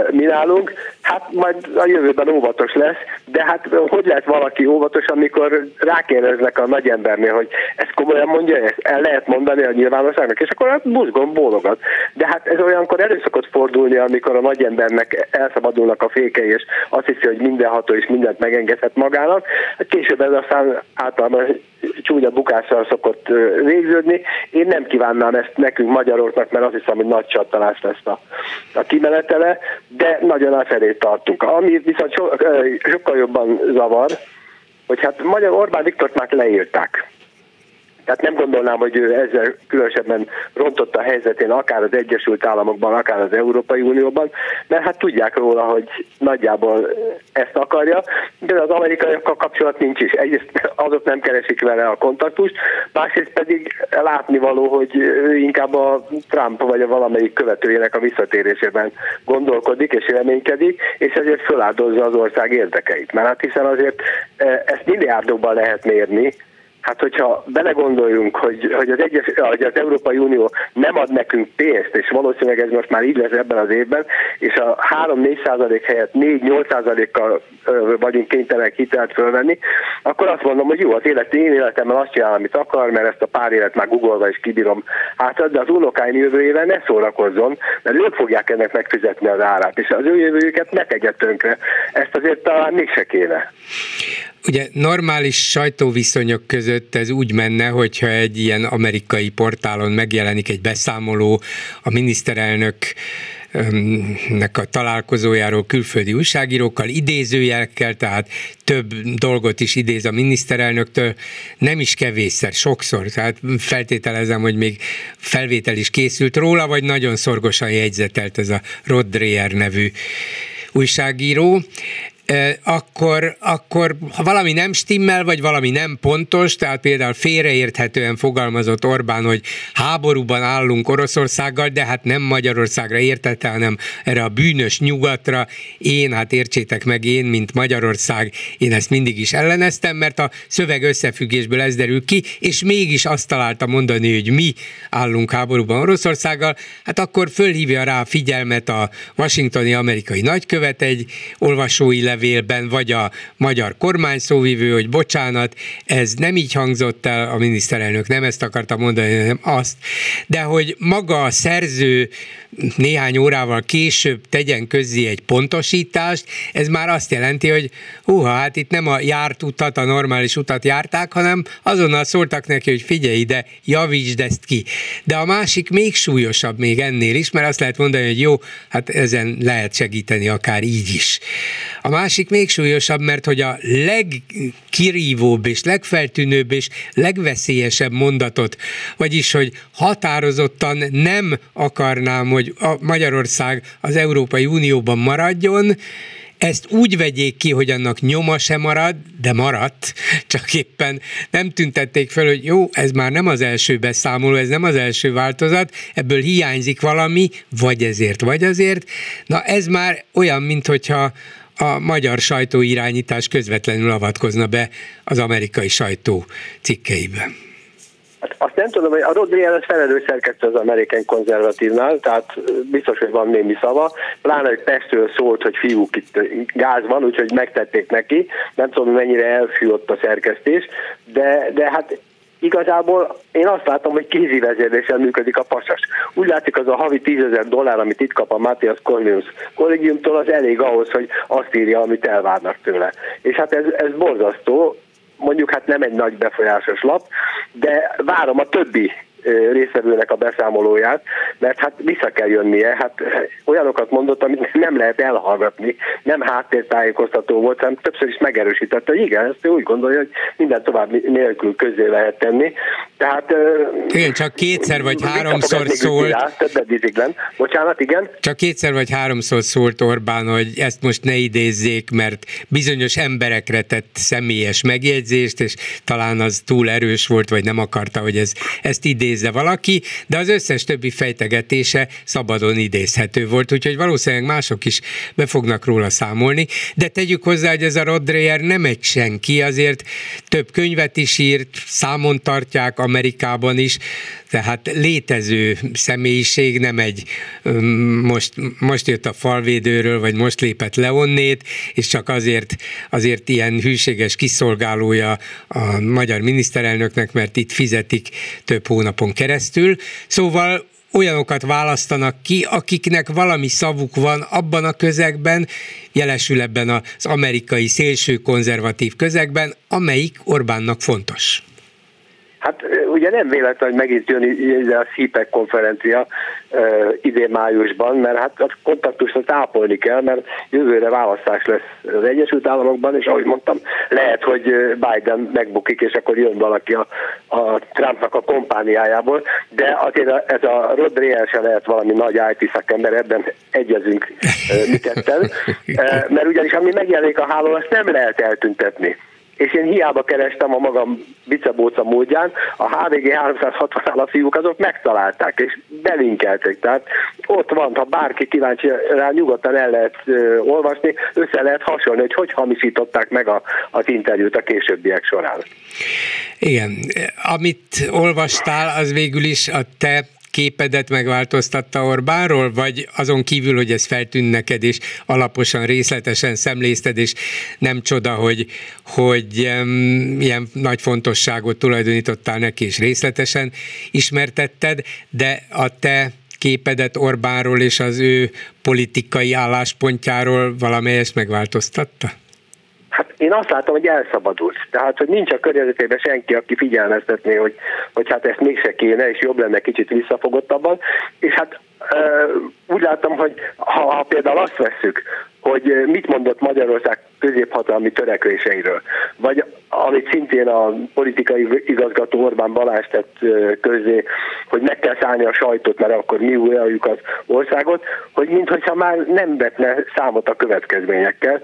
mi nálunk. Hát majd a jövőben óvatos lesz, de hát hogy lehet valaki óvatos, amikor rákérdeznek a nagyembernél, hogy ezt komolyan mondja, ezt el lehet mondani a nyilvánosságnak, és akkor hát buzgón bólogat. De hát ez olyankor elő szokott fordulni, amikor a nagyembernek elszabadulnak a fékei, és azt hiszi, hogy mindenható és mindent megengedhet magának. Később ez aztán általában csúnya bukással szokott végződni. Én nem kívánnám ezt nekünk magyaroknak, mert azt hiszem, hogy nagy csattanás lesz a, a kimenetele, de nagyon elfelé tartunk. Ami viszont so, sokkal jobban zavar, hogy hát magyar Orbán Viktort már leírták. Tehát nem gondolnám, hogy ő ezzel különösebben rontotta a helyzetén akár az Egyesült Államokban, akár az Európai Unióban, mert hát tudják róla, hogy nagyjából ezt akarja, de az amerikaiakkal kapcsolat nincs is. Egyrészt azok nem keresik vele a kontaktust, másrészt pedig látnivaló, hogy ő inkább a Trump vagy a valamelyik követőjének a visszatérésében gondolkodik és reménykedik, és ezért föláldozza az ország érdekeit. Mert hát hiszen azért ezt milliárdokban lehet mérni. Hát, hogyha belegondoljunk, hogy, hogy, az egyes, hogy az Európai Unió nem ad nekünk pénzt, és valószínűleg ez most már így lesz ebben az évben, és a három-négy százalék helyett négy-nyolc százalékkal vagyunk kénytelenek hitelt fölvenni, akkor azt mondom, hogy jó, az élet, én életemben azt csinál, amit akar, mert ezt a pár élet már googolva is kibírom. Hát, de az unokáim jövőjével ne szórakozzon, mert ők fogják ennek megfizetni az árát, és az ő jövőjüket ne tegye tönkre. Ezt azért talán mégse kéne. Ugye normális sajtóviszonyok között ez úgy menne, hogyha egy ilyen amerikai portálon megjelenik egy beszámoló a miniszterelnöknek a találkozójáról külföldi újságírókkal, idézőjelekkel, tehát több dolgot is idéz a miniszterelnöktől, nem is kevésszer, sokszor, tehát feltételezem, hogy még felvétel is készült róla, vagy nagyon szorgosan jegyzetelt ez a Rod Dreyer nevű újságíró. Akkor, akkor ha valami nem stimmel, vagy valami nem pontos, tehát például félreérthetően fogalmazott Orbán, hogy háborúban állunk Oroszországgal, de hát nem Magyarországra értette, hanem erre a bűnös nyugatra. Én, hát értsétek meg, én, mint Magyarország, én ezt mindig is elleneztem, mert a szöveg összefüggésből ez derül ki, és mégis azt találta mondani, hogy mi állunk háborúban Oroszországgal, hát akkor fölhívja rá a figyelmet a washingtoni amerikai nagykövet egy olvasói levél, vélben, vagy a magyar kormány szóvivő, hogy bocsánat, ez nem így hangzott el, a miniszterelnök nem ezt akarta mondani, hanem azt. De hogy maga a szerző néhány órával később tegyen közzé egy pontosítást, ez már azt jelenti, hogy húha, hát itt nem a járt utat, a normális utat járták, hanem azonnal szóltak neki, hogy figyelj ide, javítsd ezt ki. De a másik még súlyosabb még ennél is, mert azt lehet mondani, hogy jó, hát ezen lehet segíteni akár így is. A másik még súlyosabb, mert hogy a legkirívóbb és legfeltűnőbb és legveszélyesebb mondatot, vagyis, hogy határozottan nem akarnám, hogy a Magyarország az Európai Unióban maradjon, ezt úgy vegyék ki, hogy annak nyoma se marad, de maradt, csak éppen nem tüntették fel, hogy jó, ez már nem az első beszámoló, ez nem az első változat, ebből hiányzik valami, vagy ezért, vagy azért. Na ez már olyan, mint hogyha a magyar sajtóirányítás közvetlenül avatkozna be az amerikai sajtó cikkeiben. Hát azt nem tudom, hogy a Rod Dreyer felelős szerkesztő az American Conservative-nál, tehát biztos, hogy van némi szava. Pláne, hogy Pestről szólt, hogy fiúk, itt gáz van, úgyhogy megtették neki. Nem tudom, mennyire elfűlt a szerkesztés, de, de hát igazából én azt látom, hogy kézi vezérléssel működik a pasas. Úgy látszik, az a havi tízezer dollár, amit itt kap a Matthias Corvinus Collegiumtól, az elég ahhoz, hogy azt írja, amit elvárnak tőle. És hát ez, ez borzasztó, mondjuk hát nem egy nagy befolyásos lap, de várom a többi részvevőnek a beszámolóját, mert hát vissza kell jönnie, hát olyanokat mondott, amit nem lehet elhallgatni, nem háttértájékoztató volt, hanem többször is megerősítette, hogy igen, ezt úgy gondolja, hogy minden tovább nélkül közzé lehet tenni. Tehát... Igen, csak kétszer vagy háromszor szólt... Rá, Bocsánat, igen? Csak kétszer vagy háromszor szólt Orbán, hogy ezt most ne idézzék, mert bizonyos emberekre tett személyes megjegyzést, és talán az túl erős volt, vagy nem akarta, hogy ez, ezt idézzék de valaki, de az összes többi fejtegetése szabadon idézhető volt, úgyhogy valószínűleg mások is be fognak róla számolni, de tegyük hozzá, hogy ez a Rod Dreyer nem egy senki, azért több könyvet is írt, számon tartják Amerikában is, tehát létező személyiség, nem egy most, most jött a falvédőről, vagy most lépett Leonnét, és csak azért, azért ilyen hűséges kiszolgálója a magyar miniszterelnöknek, mert itt fizetik több hónap keresztül. Szóval olyanokat választanak ki, akiknek valami szavuk van abban a közegben, jelesül ebben az amerikai szélső konzervatív közegben, amelyik Orbánnak fontos. Hát ugye nem véletlen, hogy meg is jön a szípek konferencia uh, idén májusban, mert hát a kontaktusra tápolni kell, mert jövőre választás lesz az Egyesült Államokban, és ahogy mondtam, lehet, hogy Biden megbukik, és akkor jön valaki a, a Trumpnak a kompániájából, de azért a, ez a Rod Dreyer se lehet valami nagy i té szakember, ebben egyezünk uh, mi ketten, uh, mert ugyanis ami megjelenik a hálón, azt nem lehet eltüntetni. És én hiába kerestem a magam bicebóca módján, a há vé gé háromszázhatvan alapfiúk azok megtalálták, és belinkelték. Tehát ott van, ha bárki kíváncsi rá, nyugodtan el lehet ö, olvasni, össze lehet hasonlítani, hogy hogy hamisították meg a, az interjút a későbbiek során. Igen, amit olvastál, az végül is a te képedet megváltoztatta Orbánról, vagy azon kívül, hogy ez feltűnt neked, és alaposan, részletesen szemlézted, és nem csoda, hogy, hogy um, ilyen nagy fontosságot tulajdonítottál neki, és részletesen ismertetted, de a te képedet Orbánról és az ő politikai álláspontjáról valamelyest megváltoztatta? Hát én azt látom, hogy elszabadult. Tehát, hogy nincs a környezetében senki, aki figyelmeztetné, hogy, hogy hát ezt mégse kéne, és jobb lenne kicsit visszafogottabban. És hát úgy látom, hogy ha, ha például azt vesszük, hogy mit mondott Magyarország középhatalmi törekvéseiről, vagy amit szintén a politikai igazgató Orbán Balázs tett közé, hogy meg kell szállni a sajtót, mert akkor mi uraljuk az országot, hogy minthogyha már nem vetne számot a következményekkel,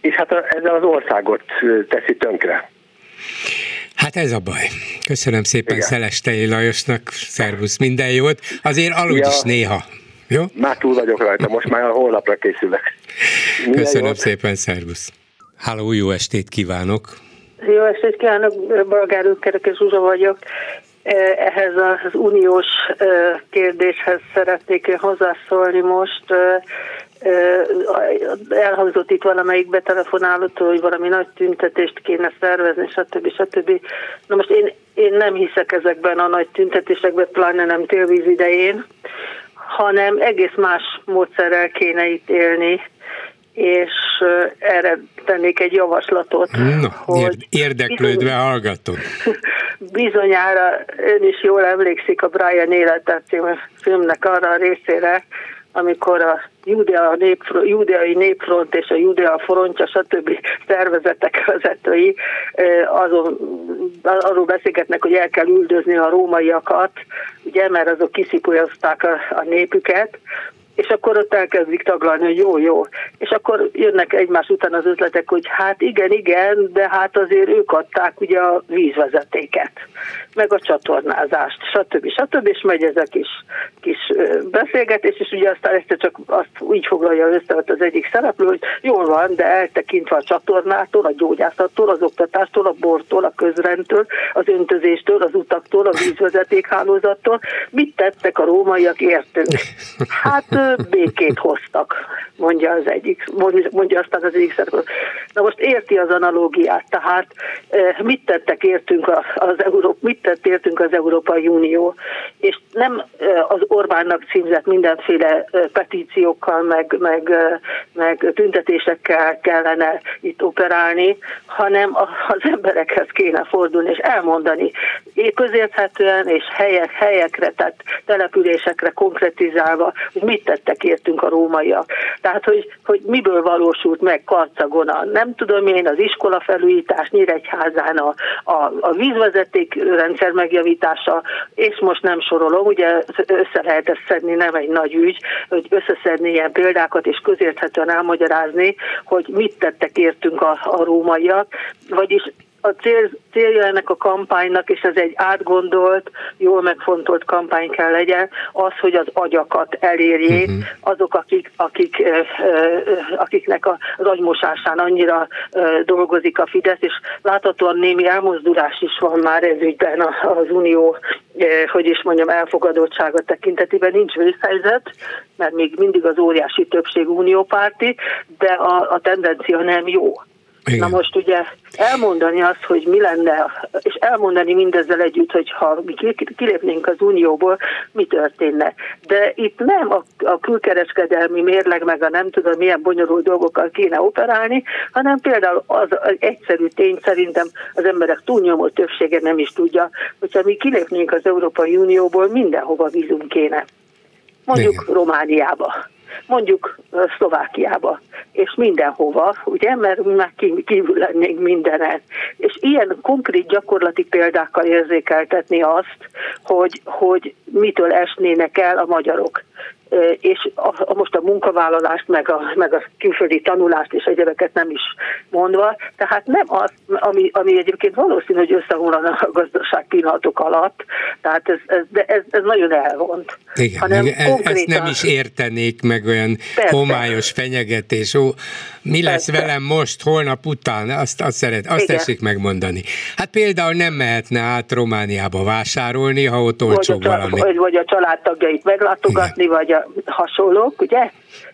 és hát ezzel az országot teszi tönkre. Hát ez a baj. Köszönöm szépen, igen, Szelestei Lajosnak, szervusz, minden jót. Azért aludj is néha, jó? Már túl vagyok rajta, most már holnapra készülök. Minden Köszönöm jót. Szépen, szervusz. Halló, jó estét kívánok! Jó estét kívánok, Bolgár György Zsuzsa vagyok. Ehhez az uniós kérdéshez szeretnék hozzászólni most. Elhangzott itt valamelyik betelefonálótól, hogy valami nagy tüntetést kéne szervezni, stb. stb. Na most én, én nem hiszek ezekben a nagy tüntetésekben, pláne nem télvíz idején, hanem egész más módszerrel kéne itt élni, és erre tennék egy javaslatot. Na, hogy érdeklődve hallgatom. Bizonyára ön is jól emlékszik a Brian Életet című filmnek arra a részére, amikor a Judea népfront, Judeai Népfront és a Judea Frontja stb. Szervezetek vezetői azon, arról beszélgetnek, hogy el kell üldözni a rómaiakat, ugye, mert azok kiszipulyozták a, a népüket, és akkor ott elkezdik taglalni, hogy jó, jó. És akkor jönnek egymás után az ötletek, hogy hát igen, igen, de hát azért ők adták ugye a vízvezetéket, meg a csatornázást, stb. stb. És megy ez a kis, kis beszélgetés, és ugye aztán ezt csak azt úgy foglalja össze az egyik szereplő, hogy jól van, de eltekintve a csatornától, a gyógyászattól, az oktatástól, a bortól, a közrendtől, az öntözéstől, az utaktól, a vízvezetékhálózattól, mit tettek a rómaiak értünk? Hát békét hoztak, mondja az egyik, mondja aztán az egyik szereplő. Na most érti az analógiát, tehát mit tettek értünk az Európa, mit tett értünk az Európai Unió, és nem az Orbánnak címzett mindenféle petíciókkal, meg, meg, meg tüntetésekkel kellene itt operálni, hanem az emberekhez kéne fordulni, és elmondani közérthetően, és helyek, helyekre, tehát településekre konkretizálva, hogy mit tettek értünk a rómaiak. Tehát, hogy, hogy miből valósult meg Karcagonan. Nem tudom én, az iskola felújítás, Nyíregyházán a, a, a vízvezetékrendszer megjavítása, és most nem sorolom, ugye össze lehet ezt szedni, nem egy nagy ügy, hogy összeszedni ilyen példákat, és közérthetően elmagyarázni, hogy mit tettek értünk a, a rómaiak, vagyis a cél, célja ennek a kampánynak, és ez egy átgondolt, jól megfontolt kampány kell legyen, az, hogy az agyakat elérjék, uh-huh. azok, akik, akik, ö, ö, akiknek a agymosásán annyira ö, dolgozik a Fidesz, és láthatóan némi elmozdulás is van már ez ügyben az unió, ö, hogy is mondjam, elfogadottsága tekintetében. Nincs vészhelyzet, mert még mindig az óriási többség uniópárti, de a, a tendencia nem jó. Igen. Na most ugye elmondani azt, hogy mi lenne, és elmondani mindezzel együtt, hogy ha mi kilépnénk az unióból, mi történne. De itt nem a, a külkereskedelmi mérleg, meg a nem tudom milyen bonyolult dolgokkal kéne operálni, hanem például az, az egyszerű tény, szerintem az emberek túlnyomó többsége nem is tudja, hogyha mi kilépnénk az Európai Unióból, mindenhova vízum kéne. Mondjuk igen, Romániába, mondjuk Szlovákiába, és mindenhova, ugye, mert már kívül lennénk mindenen. És ilyen konkrét gyakorlati példákkal érzékeltetni azt, hogy, hogy mitől esnének el a magyarok. És a, a most a munkavállalást, meg a, meg a külföldi tanulást és egyebeket nem is mondva, tehát nem az, ami, ami egyébként valószínű, hogy összeomlana a gazdaság pillanatok alatt, tehát ez, ez, de ez, ez nagyon elvont. Igen, hanem ez, konkrétan... ezt nem is értenék meg, olyan persze, homályos fenyegetés, ó, mi lesz persze velem most, holnap után, azt, azt szeret, azt igen, tessék megmondani. Hát például nem mehetne át Romániába vásárolni, ha ott olcsóbb valami. Vagy a családtagjait meglátogatni, igen, vagy a hasonlók, ugye?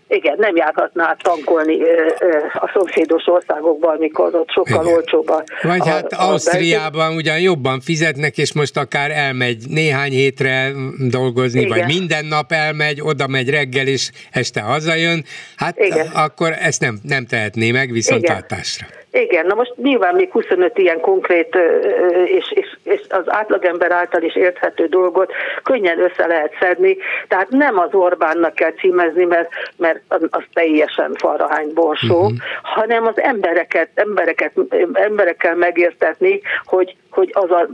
Igen, nem járhatná át tankolni ö, ö, a szomszédos országokban, amikor ott sokkal igen. olcsóbban. Vagy a, hát Ausztriában a... ugyan jobban fizetnek, és most akár elmegy néhány hétre dolgozni, igen. vagy minden nap elmegy, oda megy reggel, és este hazajön. Hát igen. akkor ezt nem, nem tehetné meg viszontlátásra. Igen, na most nyilván még huszonöt ilyen konkrét és, és, és az átlagember által is érthető dolgot könnyen össze lehet szedni, tehát nem az Orbánnak kell címezni, mert, mert az teljesen falrahány borsó, uh-huh. hanem az embereket, embereket, emberekkel megértetni, hogy, hogy az a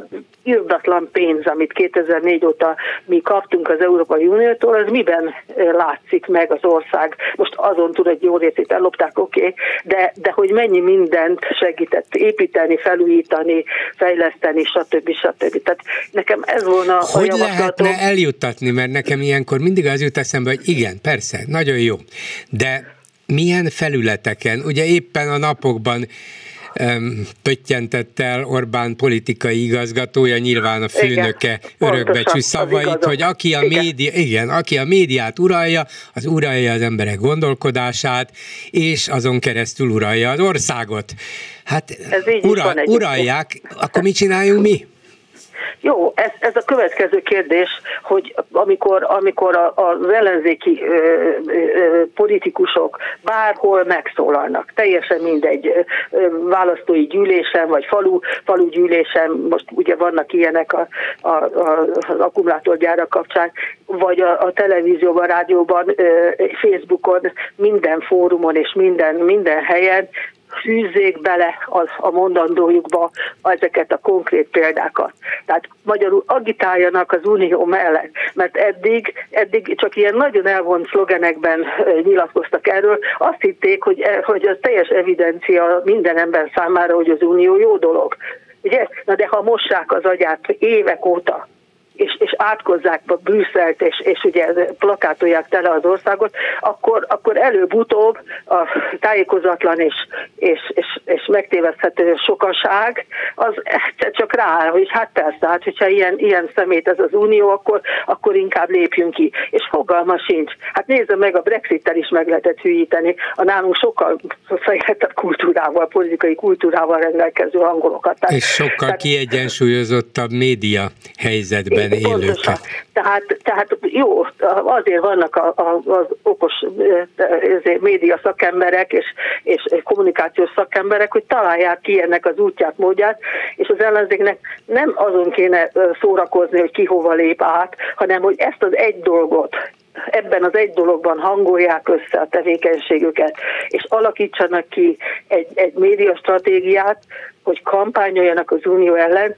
irdatlan pénz, amit kétezer-négy óta mi kaptunk az Európai Uniótól, az miben látszik meg az ország. Most azon túl egy jó részét ellopták, oké, okay, de, de hogy mennyi minden segített építeni, felújítani, fejleszteni, stb. stb. Tehát nekem ez volna a hogy javaslatom. Lehetne eljuttatni, mert nekem ilyenkor mindig az jut eszembe, hogy igen, persze, nagyon jó, de milyen felületeken? Ugye éppen a napokban pöttyentett el Orbán politikai igazgatója, nyilván a főnöke örökbecsű szavait, hogy aki a, igen. Média, igen, aki a médiát uralja, az uralja az emberek gondolkodását, és azon keresztül uralja az országot. Hát ura, uralják, akkor mit csináljunk mi? Jó, ez, ez a következő kérdés, hogy amikor, amikor az ellenzéki ö, ö, politikusok bárhol megszólalnak, teljesen mindegy ö, választói gyűlésen, vagy falu, falu gyűlésen, most ugye vannak ilyenek a, a, a, az akkumulátorgyárak kapcsán, vagy a, a televízióban, rádióban, ö, Facebookon, minden fórumon és minden, minden helyen, fűzzék bele a mondandójukba ezeket a konkrét példákat. Tehát magyarul agitáljanak az unió mellett, mert eddig, eddig csak ilyen nagyon elvont szlogenekben nyilatkoztak erről. Azt hitték, hogy, hogy az teljes evidencia minden ember számára, hogy az unió jó dolog. Ugye? Na de ha mossák az agyát évek óta, És, és átkozzák a Brüsszelt, és, és ugye plakátolják tele az országot, akkor, akkor előbb-utóbb a tájékozatlan és, és, és, és megtéveszthető sokaság az egyszer csak rááll, hogy hát persze, hát hogyha ilyen, ilyen szemét ez az unió, akkor, akkor inkább lépjünk ki. És fogalma sincs. Hát nézze meg, a Brexittel is meg lehetett hülyíteni a nálunk sokkal fejlettebb kultúrával, politikai kultúrával rendelkező angolokat. Tehát, és sokkal tehát, kiegyensúlyozottabb média helyzetben. Pontosan. Tehát, tehát jó, azért vannak a, a, az okos média szakemberek és, és kommunikációs szakemberek, hogy találják ki ennek az útját, módját, és az ellenzéknek nem azon kéne szórakozni, hogy ki hova lép át, hanem hogy ezt az egy dolgot, ebben az egy dologban hangolják össze a tevékenységüket, és alakítsanak ki egy, egy médiastratégiát, hogy kampányoljanak az unió ellen.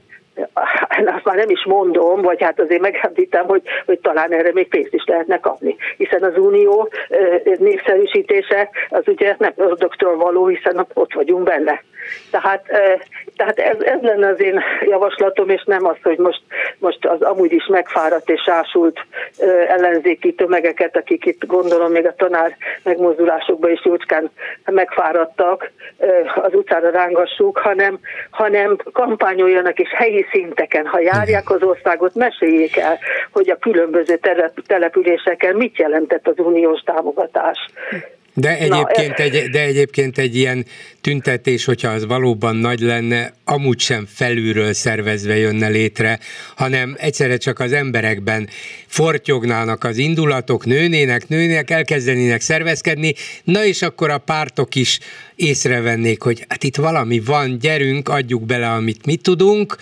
Azt már nem is mondom, vagy hát azért megemlítem, hogy, hogy talán erre még pénzt is lehetne kapni. Hiszen az unió népszerűsítése az ugye nem ördögtől való, hiszen ott vagyunk benne. Tehát, tehát ez, ez lenne az én javaslatom, és nem az, hogy most, most az amúgy is megfáradt és ásult ellenzéki tömegeket, akik itt gondolom még a tanár megmozdulásokban is jócskán megfáradtak, az utcára rángassuk, hanem, hanem kampányoljanak és helyi szinteken, ha járják az országot, meséljék el, hogy a különböző településeken mit jelentett az uniós támogatás. De egyébként, Na, egy, de egyébként egy ilyen tüntetés, hogyha az valóban nagy lenne, amúgy sem felülről szervezve jönne létre, hanem egyszerre csak az emberekben fortyognának az indulatok, nőnének, nőnének, elkezdenének szervezkedni, na és akkor a pártok is észrevennék, hogy hát itt valami van, gyerünk, adjuk bele, amit mi tudunk,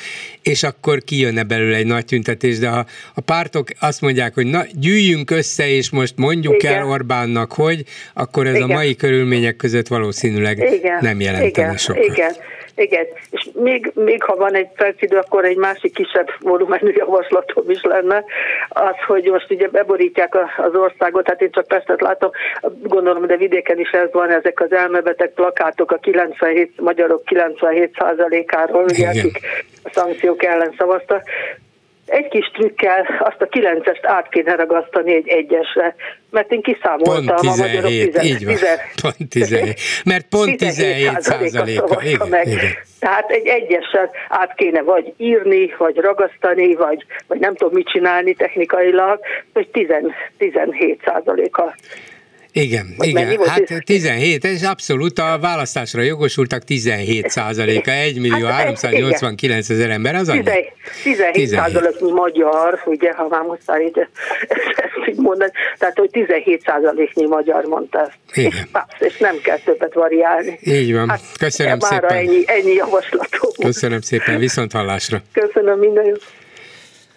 és akkor kijönne belőle egy nagy tüntetés, de ha a pártok azt mondják, hogy na, gyűjjünk össze, és most mondjuk Igen. el Orbánnak, hogy, akkor ez Igen. a mai körülmények között valószínűleg Igen. nem jelentene sokat. Igen. Igen, és még, még ha van egy perc idő, akkor egy másik kisebb volumenű javaslatom is lenne, az, hogy most ugye beborítják az országot, hát én csak Pestet látom, gondolom, de vidéken is ez van, ezek az elmebeteg plakátok a kilencvenhét, magyarok kilencvenhét százalékáról, ugye, akik a szankciók ellen szavaztak. Egy kis trükkel azt a kilencest át kéne ragasztani egy egyesre, mert én kiszámoltam pont tizenhét, a magyarok tizenhét, pont tizenhét, mert pont tizenhét százaléka igen, meg. Igen. Tehát egy egyesen át kéne vagy írni, vagy ragasztani, vagy, vagy nem tudom mit csinálni technikailag, hogy tizenhét százaléka Igen, vagy igen. Hát tizenhét, és abszolút a választásra jogosultak tizenhét százaléka, egymillió háromszáznyolcvankilencezer ember, az annyi? tizenhét százaléknyi magyar, ugye, ha már muszáj így ezt így mondani, tehát hogy tizenhét százaléknyi magyar mondta ezt. Igen. És nem kell többet variálni. Így van. Hát, köszönöm szépen. Ennyi, ennyi javaslatom. Köszönöm szépen, viszont hallásra. Köszönöm, minden jót.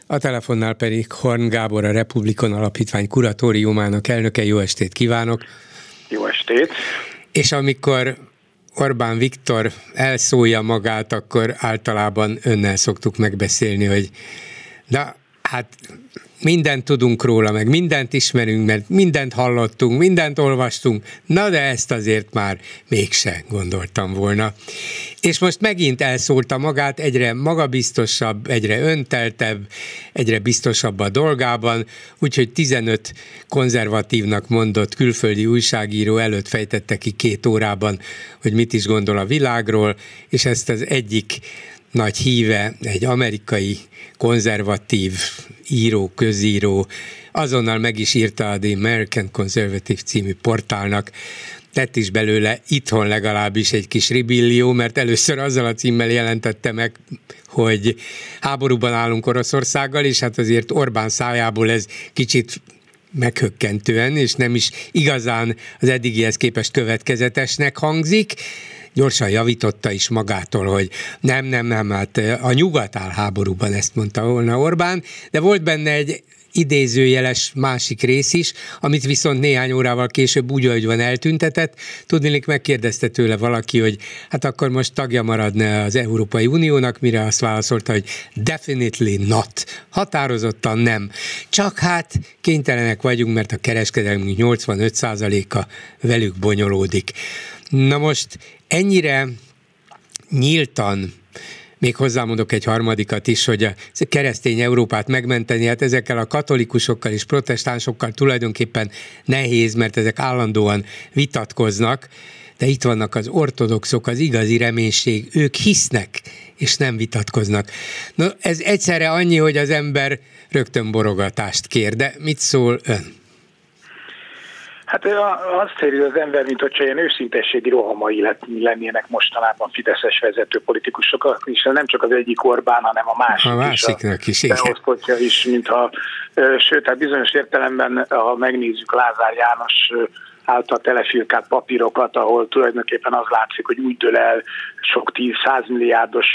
A telefonnál pedig Horn Gábor, a Republikon Alapítvány kuratóriumának elnöke. Jó estét kívánok! Jó estét! És amikor Orbán Viktor elszólja magát, akkor általában önnel szoktuk megbeszélni, hogy de hát mindent tudunk róla, meg mindent ismerünk, mert mindent hallottunk, mindent olvastunk, na de ezt azért már mégse gondoltam volna. És most megint elszórta magát, egyre magabiztosabb, egyre önteltebb, egyre biztosabb a dolgában, úgyhogy tizenöt konzervatívnak mondott külföldi újságíró előtt fejtette ki két órában, hogy mit is gondol a világról, és ezt az egyik nagy híve, egy amerikai konzervatív író, közíró, azonnal meg is írta a The American Conservative című portálnak. Tett is belőle itthon legalábbis egy kis ribillió, mert először azzal a címmel jelentette meg, hogy háborúban állunk Oroszországgal, és hát azért Orbán szájából ez kicsit meghökkentően, és nem is igazán az eddigihez képest következetesnek hangzik. Gyorsan javította is magától, hogy nem, nem, nem, hát a nyugat áll háborúban, ezt mondta volna Orbán, de volt benne egy idézőjeles másik rész is, amit viszont néhány órával később úgy, ahogy van, eltüntetett. Tudniillik, megkérdezte tőle valaki, hogy hát akkor most tagja maradna az Európai Uniónak, mire azt válaszolta, hogy definitely not. Határozottan nem. Csak hát kénytelenek vagyunk, mert a kereskedelmünk nyolcvanöt százaléka velük bonyolódik. Na most ennyire nyíltan, még hozzámondok egy harmadikat is, hogy a keresztény Európát megmenteni, hát ezekkel a katolikusokkal és protestánsokkal tulajdonképpen nehéz, mert ezek állandóan vitatkoznak, de itt vannak az ortodoxok, az igazi reménység, ők hisznek, és nem vitatkoznak. Na, ez egyszerre annyi, hogy az ember rögtön borogatást kér, de mit szól ön? Hát azt érzi az ember, mint hogyha ilyen őszintességi rohamai lennének mostanában fideszes vezető politikusok, és nem csak az egyik Orbán, hanem a másik a is. A is, beosztottja is, mintha, sőt, hát bizonyos értelemben, ha megnézzük Lázár János által telefirkált papírokat, ahol tulajdonképpen az látszik, hogy úgy dől el sok tíz, százmilliárdos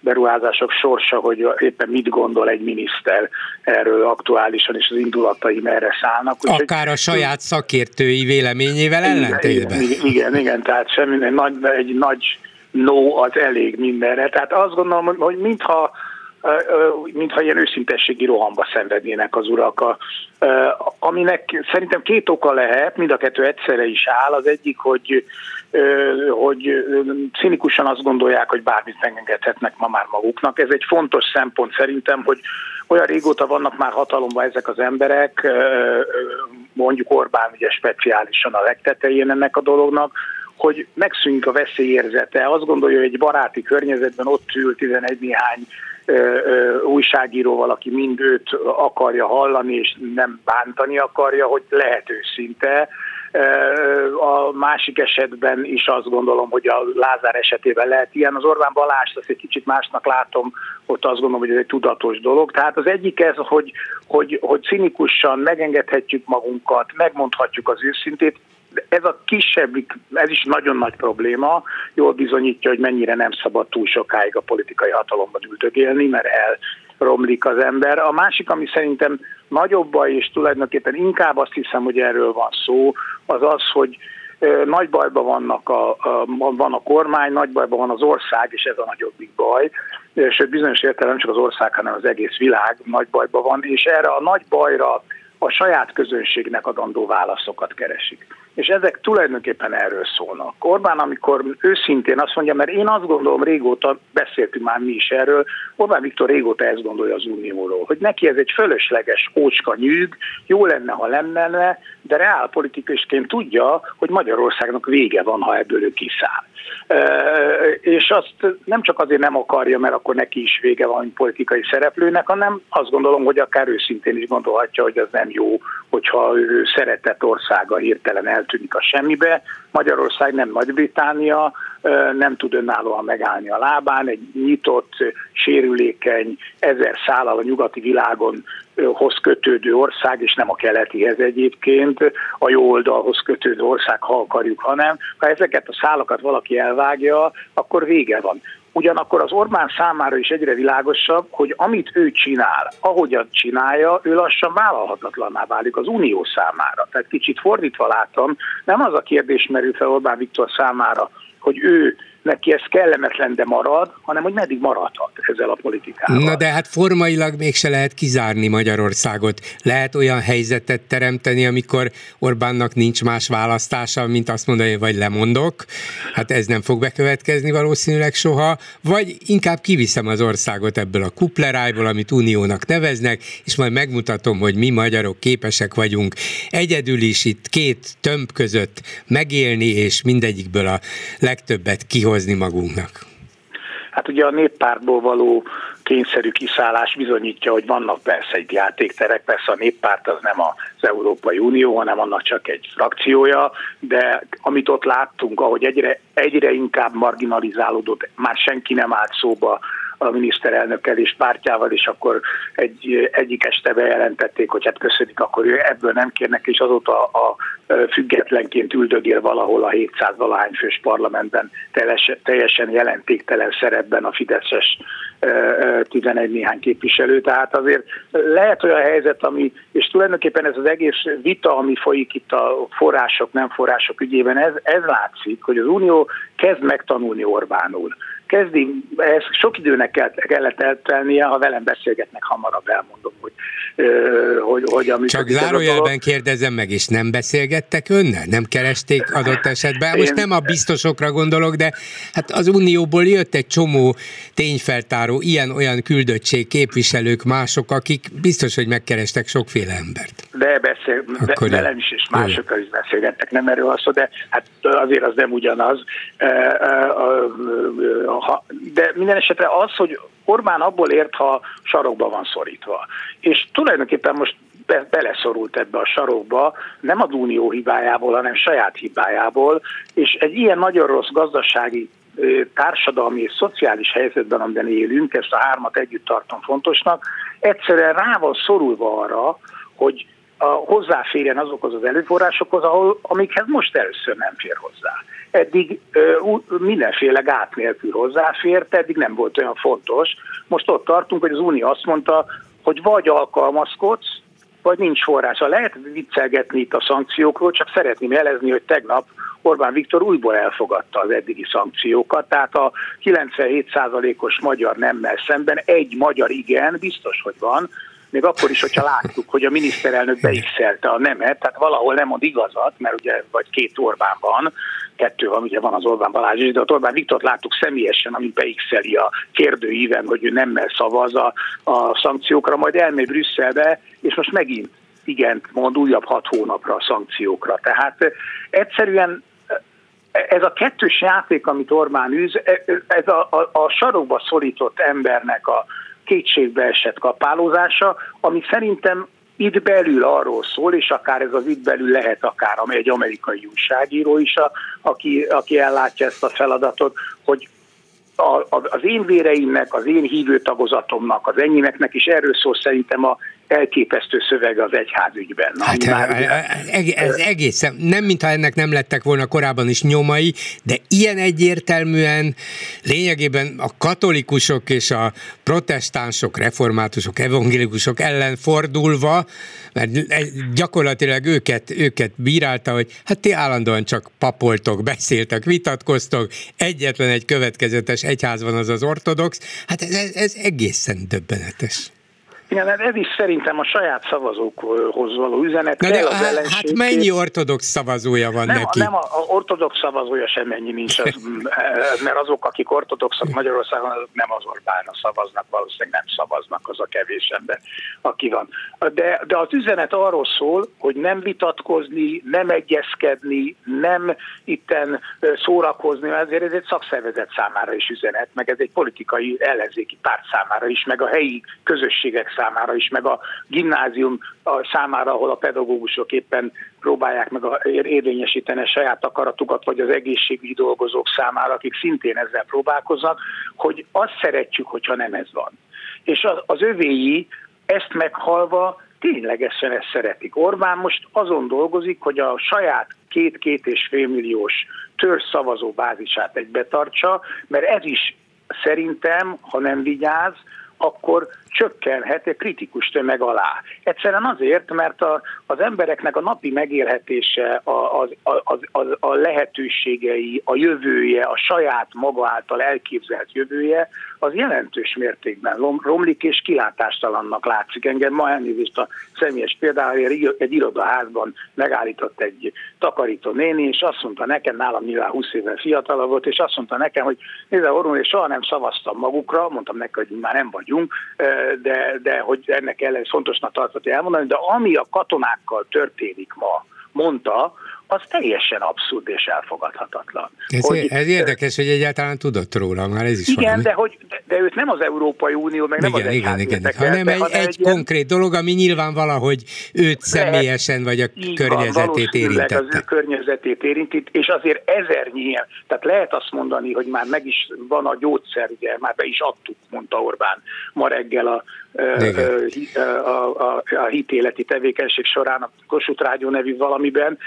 beruházások sorsa, hogy éppen mit gondol egy miniszter erről aktuálisan, és az indulatai merre szállnak. Úgy, akár a saját szakértői véleményével ellentétben. Igen, igen, igen, tehát semmi, nagy, egy nagy no az elég mindenre. Tehát azt gondolom, hogy mintha mintha ilyen őszintességi rohamba szenvednének az urak. A, aminek szerintem két oka lehet, mind a kettő egyszerre is áll. Az egyik, hogy, hogy cinikusan azt gondolják, hogy bármit megengedhetnek ma már maguknak. Ez egy fontos szempont szerintem, hogy olyan régóta vannak már hatalomban ezek az emberek, mondjuk Orbán ugye speciálisan a legtetején ennek a dolognak, hogy megszűnik a veszélyérzete. Azt gondolja, hogy egy baráti környezetben ott ül tizenegy néhány újságíróval, aki mind őt akarja hallani, és nem bántani akarja, hogy lehet őszinte. A másik esetben is azt gondolom, hogy a Lázár esetében lehet ilyen. Az Orbán Balázs, azt egy kicsit másnak látom, ott azt gondolom, hogy ez egy tudatos dolog. Tehát az egyik ez, hogy, hogy, hogy cinikusan megengedhetjük magunkat, megmondhatjuk az őszintét. Ez a kisebbik, ez is nagyon nagy probléma, jól bizonyítja, hogy mennyire nem szabad túl sokáig a politikai hatalomban üldögélni, mert elromlik az ember. A másik, ami szerintem nagyobb baj, és tulajdonképpen inkább azt hiszem, hogy erről van szó, az az, hogy nagy bajban vannak a, a, van a kormány, nagy bajban van az ország, és ez a nagyobbik baj. Sőt, bizonyos értelemben nem csak az ország, hanem az egész világ nagy bajban van, és erre a nagy bajra a saját közönségnek adandó válaszokat keresik. És ezek tulajdonképpen erről szólnak. Orbán, amikor őszintén azt mondja, mert én azt gondolom, régóta beszéltünk már mi is erről, Orbán Viktor régóta ezt gondolja az Unióról, hogy neki ez egy fölösleges ócska nyűg, jó lenne, ha lenne, de reálpolitikusként tudja, hogy Magyarországnak vége van, ha ebből ő kiszáll. És azt nem csak azért nem akarja, mert akkor neki is vége van politikai szereplőnek, hanem azt gondolom, hogy akár őszintén is gondolhatja, hogy az nem jó, hogyha ő szeretett országa hirtelen el eltűnik a semmibe. Magyarország nem Nagy-Britannia, nem tud önállóan megállni a lábán, egy nyitott, sérülékeny, ezer szállal a nyugati világon hoz kötődő ország, és nem a keletihez egyébként, a jó oldalhoz kötődő ország, ha akarjuk, hanem ha ezeket a szálakat valaki elvágja, akkor vége van. Ugyanakkor az Orbán számára is egyre világosabb, hogy amit ő csinál, ahogyan csinálja, ő lassan vállalhatatlanná válik az unió számára. Tehát kicsit fordítva látom, nem az a kérdés merül fel Orbán Viktor számára, hogy ő neki ez kellemetlen, de marad, hanem hogy meddig maradhat ezzel a politikával. Na de hát formailag mégse lehet kizárni Magyarországot. Lehet olyan helyzetet teremteni, amikor Orbánnak nincs más választása, mint azt mondani, vagy lemondok. Hát ez nem fog bekövetkezni valószínűleg soha. Vagy inkább kiviszem az országot ebből a kuplerájból, amit uniónak neveznek, és majd megmutatom, hogy mi magyarok képesek vagyunk egyedül is itt két tömb között megélni, és mindegyikből a legtöbbet kihozni magunknak. Hát ugye a néppártból való kényszerű kiszállás bizonyítja, hogy vannak persze egy játékterek, persze a néppárt az nem az Európai Unió, hanem annak csak egy frakciója, de amit ott láttunk, ahogy egyre, egyre inkább marginalizálódott, már senki nem állt szóba a miniszterelnökkel és pártjával, és akkor egy, egyik este bejelentették, hogy hát köszönik, akkor ő ebből nem kérnek, és azóta a, a függetlenként üldögél valahol a hétszáz valahány fős parlamentben teljesen, teljesen jelentéktelen szerepben a fideszes tizenegy néhány képviselő. Tehát azért lehet olyan helyzet, ami, és tulajdonképpen ez az egész vita, ami folyik itt a források, nem források ügyében, ez, ez látszik, hogy az unió kezd megtanulni Orbánul. Kezdi, ez sok időnek kellett eltelnie, ha velem beszélgetnek, hamarabb elmondom, hogy... hogy, hogy amit csak zárójelben kérdezem meg, és nem beszélgettek önnel? Nem keresték adott esetben? Most nem a biztosokra gondolok, de hát az Unióból jött egy csomó tényfeltáró, ilyen-olyan küldöttség, képviselők, mások, akik biztos, hogy megkerestek sokféle embert. De beszél, de, velem is, és másokkal is beszélgettek, nem erről az szó, de hát azért az nem ugyanaz. De minden esetre az, hogy Orbán abból ért, ha sarokba van szorítva. És tulajdonképpen most be- beleszorult ebbe a sarokba, nem az unió hibájából, hanem saját hibájából, és egy ilyen nagyon rossz gazdasági, társadalmi és szociális helyzetben, amiben élünk, ezt a hármat együtt tartom fontosnak, egyszerűen rá van szorulva arra, hogy a hozzáférjen azokhoz az előforrásokhoz, ahol, amikhez most először nem fér hozzá. Eddig ö, mindenféle gát nélkül hozzáfért, eddig nem volt olyan fontos. Most ott tartunk, hogy az Unió azt mondta, hogy vagy alkalmazkodsz, vagy nincs forrása. Lehet viccelgetni itt a szankciókról, csak szeretném jelezni, hogy tegnap Orbán Viktor újból elfogadta az eddigi szankciókat, tehát a kilencvenhét százalékos magyar nemmel szemben egy magyar igen, biztos, hogy van, még akkor is, hogyha láttuk, hogy a miniszterelnök beixelte a nemet, tehát valahol nem mond igazat, mert ugye vagy két Orbán van, kettő van, ugye van az Orbán Balázs is, de az Orbán Viktort láttuk személyesen, ami beixeli a kérdőíven, hogy ő nemmel szavaz a, a szankciókra, majd elmegy Brüsszelbe, és most megint igent mond újabb hat hónapra a szankciókra. Tehát egyszerűen ez a kettős játék, amit Orbán űz, ez a, a, a sarokba szorított embernek a kétségbeesett kapálózása, ami szerintem itt belül arról szól, és akár ez az itt belül lehet akár egy amerikai újságíró is, a, aki, aki ellátja ezt a feladatot, hogy a, az én véreimnek, az én hívőtagozatomnak, az enyémeknek is erről szól szerintem a elképesztő szöveg az egyházügyben. Hát, már, ez egészen, nem mintha ennek nem lettek volna korábban is nyomai, de ilyen egyértelműen lényegében a katolikusok és a protestánsok, reformátusok, evangélikusok ellen fordulva, mert gyakorlatilag őket, őket bírálta, hogy hát ti állandóan csak papoltok, beszéltek, vitatkoztok, egyetlen egy következetes egyház van, az az ortodox, hát ez, ez egészen döbbenetes. Igen, ez is szerintem a saját szavazókhoz való üzenet. De de, hát, hát mennyi ortodox szavazója van nem, neki? Nem, a, a ortodox szavazója sem ennyi nincs, az, mert azok, akik ortodoxok Magyarországon, azok nem az Orbánra szavaznak, valószínűleg nem szavaznak az a kevés ember, aki van. De, de az üzenet arról szól, hogy nem vitatkozni, nem egyezkedni, nem itten szórakozni, ezért ez egy szakszervezet számára is üzenet, meg ez egy politikai ellenzéki párt számára is, meg a helyi közösségek számára számára is, meg a gimnázium számára, ahol a pedagógusok éppen próbálják meg érvényesíteni a saját akaratukat, vagy az egészségügyi dolgozók számára, akik szintén ezzel próbálkoznak, hogy azt szeretjük, hogyha nem ez van. És az övéi ezt meghalva ténylegesen ezt szeretik. Orbán most azon dolgozik, hogy a saját két-két és fél milliós törzszavazó bázisát egybetartsa, mert ez is szerintem, ha nem vigyáz, akkor csökkenhet egy kritikus tömeg alá. Egyszerűen azért, mert a, az embereknek a napi megélhetése, a, a, a, a, a lehetőségei, a jövője, a saját maga által elképzelt jövője, az jelentős mértékben romlik és kilátástalannak látszik. Engem ma elnézést a személyes például egy, egy irodaházban megállított egy takarító néni, és azt mondta nekem, nálam nyilván húsz évvel fiatalabb volt, és azt mondta nekem, hogy nézd, Orrón, és soha nem szavaztam magukra, mondtam neki, hogy már nem vagyunk, de, de hogy ennek ellen fontosnak tartott elmondani, de ami a katonákkal történik ma, mondta, az teljesen abszurd és elfogadhatatlan. Ez, hogy, ez érdekes, hogy egyáltalán tudott róla, már ez is igen, valami. De, hogy, de, de őt nem az Európai Unió, meg nem igen, az igen, igen, igen. Hanem egy, hanem egy konkrét dolog, ami nyilván valahogy őt személyesen, vagy a környezetét van, érintette. Az ő környezetét érinti, és azért ezernyi ilyen. Tehát lehet azt mondani, hogy már meg is van a gyógyszer, ugye, már be is adtuk, mondta Orbán ma reggel a A, a, a hitéleti tevékenység során a Kossuth Rádió nevű valamiben,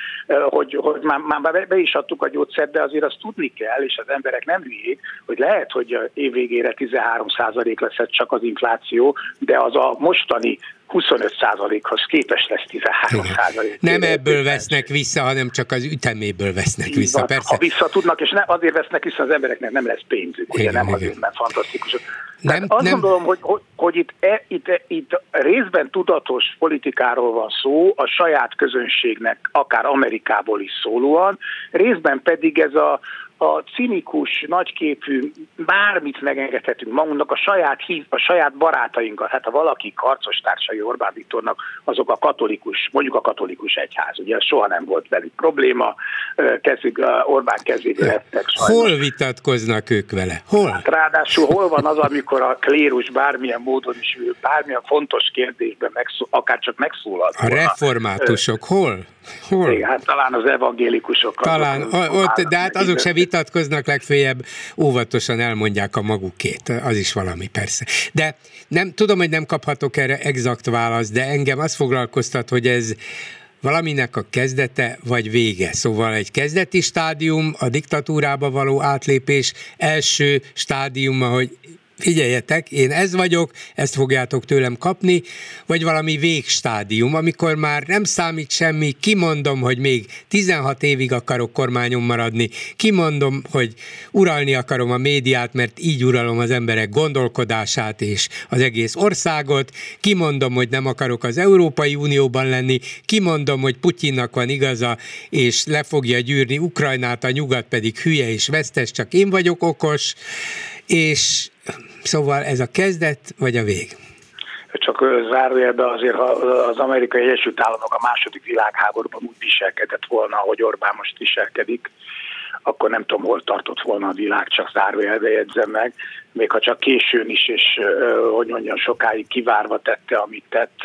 hogy, hogy már, már be is adtuk a gyógyszert, de azért azt tudni kell, és az emberek nem hülyék, hogy lehet, hogy év végére tizenhárom százalék lesz csak az infláció, de az a mostani huszonöt százalékhoz képes lesz tizenhárom százalék. Nem ebből vesznek vissza, hanem csak az üteméből vesznek vissza, persze. Ha vissza tudnak, és ne, azért vesznek vissza, az embereknek nem lesz pénzük, ugye, nem azért, mert fantasztikus. Nem, azt nem. gondolom, hogy, hogy, hogy itt, e, itt, itt részben tudatos politikáról van szó, a saját közönségnek, akár Amerikából is szólóan, részben pedig ez a a cinikus, nagyképű, bármit megengedhetünk magunknak, a saját hív, a saját barátainkat, hát ha valaki harcostársai Orbán Viktornak, azok a katolikus, mondjuk a katolikus egyház, ugye soha nem volt velük probléma, kezdjük, Orbán kezébe lettek sajnos. Hol vitatkoznak ők vele? Hol? Hát ráadásul hol van az, amikor a klérus bármilyen módon is, bármilyen fontos kérdésben megszól, akár csak megszólalt. A reformátusok hol? Hol? Igen, hát talán az evangélikusokkal. Talán, azok, ott, de hát azok se vitatkoznak, legfeljebb óvatosan elmondják a magukét, az is valami persze. De nem tudom, hogy nem kaphatok erre exakt választ, de engem azt foglalkoztat, hogy ez valaminek a kezdete vagy vége. Szóval egy kezdeti stádium, a diktatúrába való átlépés első stádiuma, hogy figyeljetek, én ez vagyok, ezt fogjátok tőlem kapni, vagy valami végstádium, amikor már nem számít semmi, kimondom, hogy még tizenhat évig akarok kormányon maradni, kimondom, hogy uralni akarom a médiát, mert így uralom az emberek gondolkodását és az egész országot, kimondom, hogy nem akarok az Európai Unióban lenni, kimondom, hogy Putyinnak van igaza, és le fogja gyűrni Ukrajnát, a nyugat pedig hülye és vesztes, csak én vagyok okos, és szóval ez a kezdet, vagy a vég? Csak zárójelben azért, ha az Amerikai Egyesült Államok a második világháborúban úgy viselkedett volna, ahogy Orbán most viselkedik, akkor nem tudom, hol tartott volna a világ, csak zárójelbe jegyzem meg, még ha csak későn is, és hogy mondjam, sokáig kivárva tette, amit tett.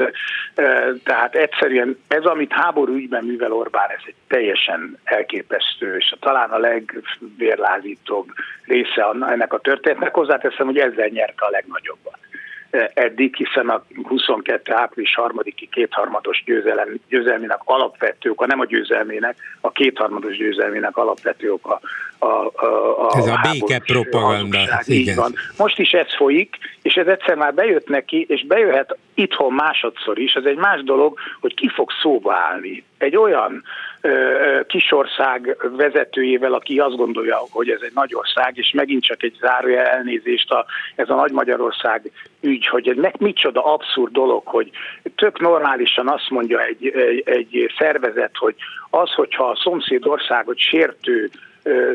Tehát egyszerűen ez, amit háború ügyben művel Orbán, ez egy teljesen elképesztő, és talán a legvérlázítóbb része ennek a történetnek. Hozzáteszem, hogy ezzel nyerte a legnagyobbat eddig, hiszen a huszonkettő április harmadikai kétharmados győzelem, győzelmének alapvető oka, nem a győzelmének, a kétharmados győzelmének alapvető oka a, a, a, ez a békepropaganda. Most is ez folyik, és ez egyszer már bejött neki, és bejöhet itthon másodszor is. Ez egy más dolog, hogy ki fog szóba állni egy olyan kisország vezetőjével, aki azt gondolja, hogy ez egy nagy ország, és megint csak egy zárójel, elnézést a, ez a Nagy Magyarország ügy, hogy nek micsoda abszurd dolog, hogy tök normálisan azt mondja egy, egy, egy szervezet, hogy az, hogyha a szomszéd országot sértő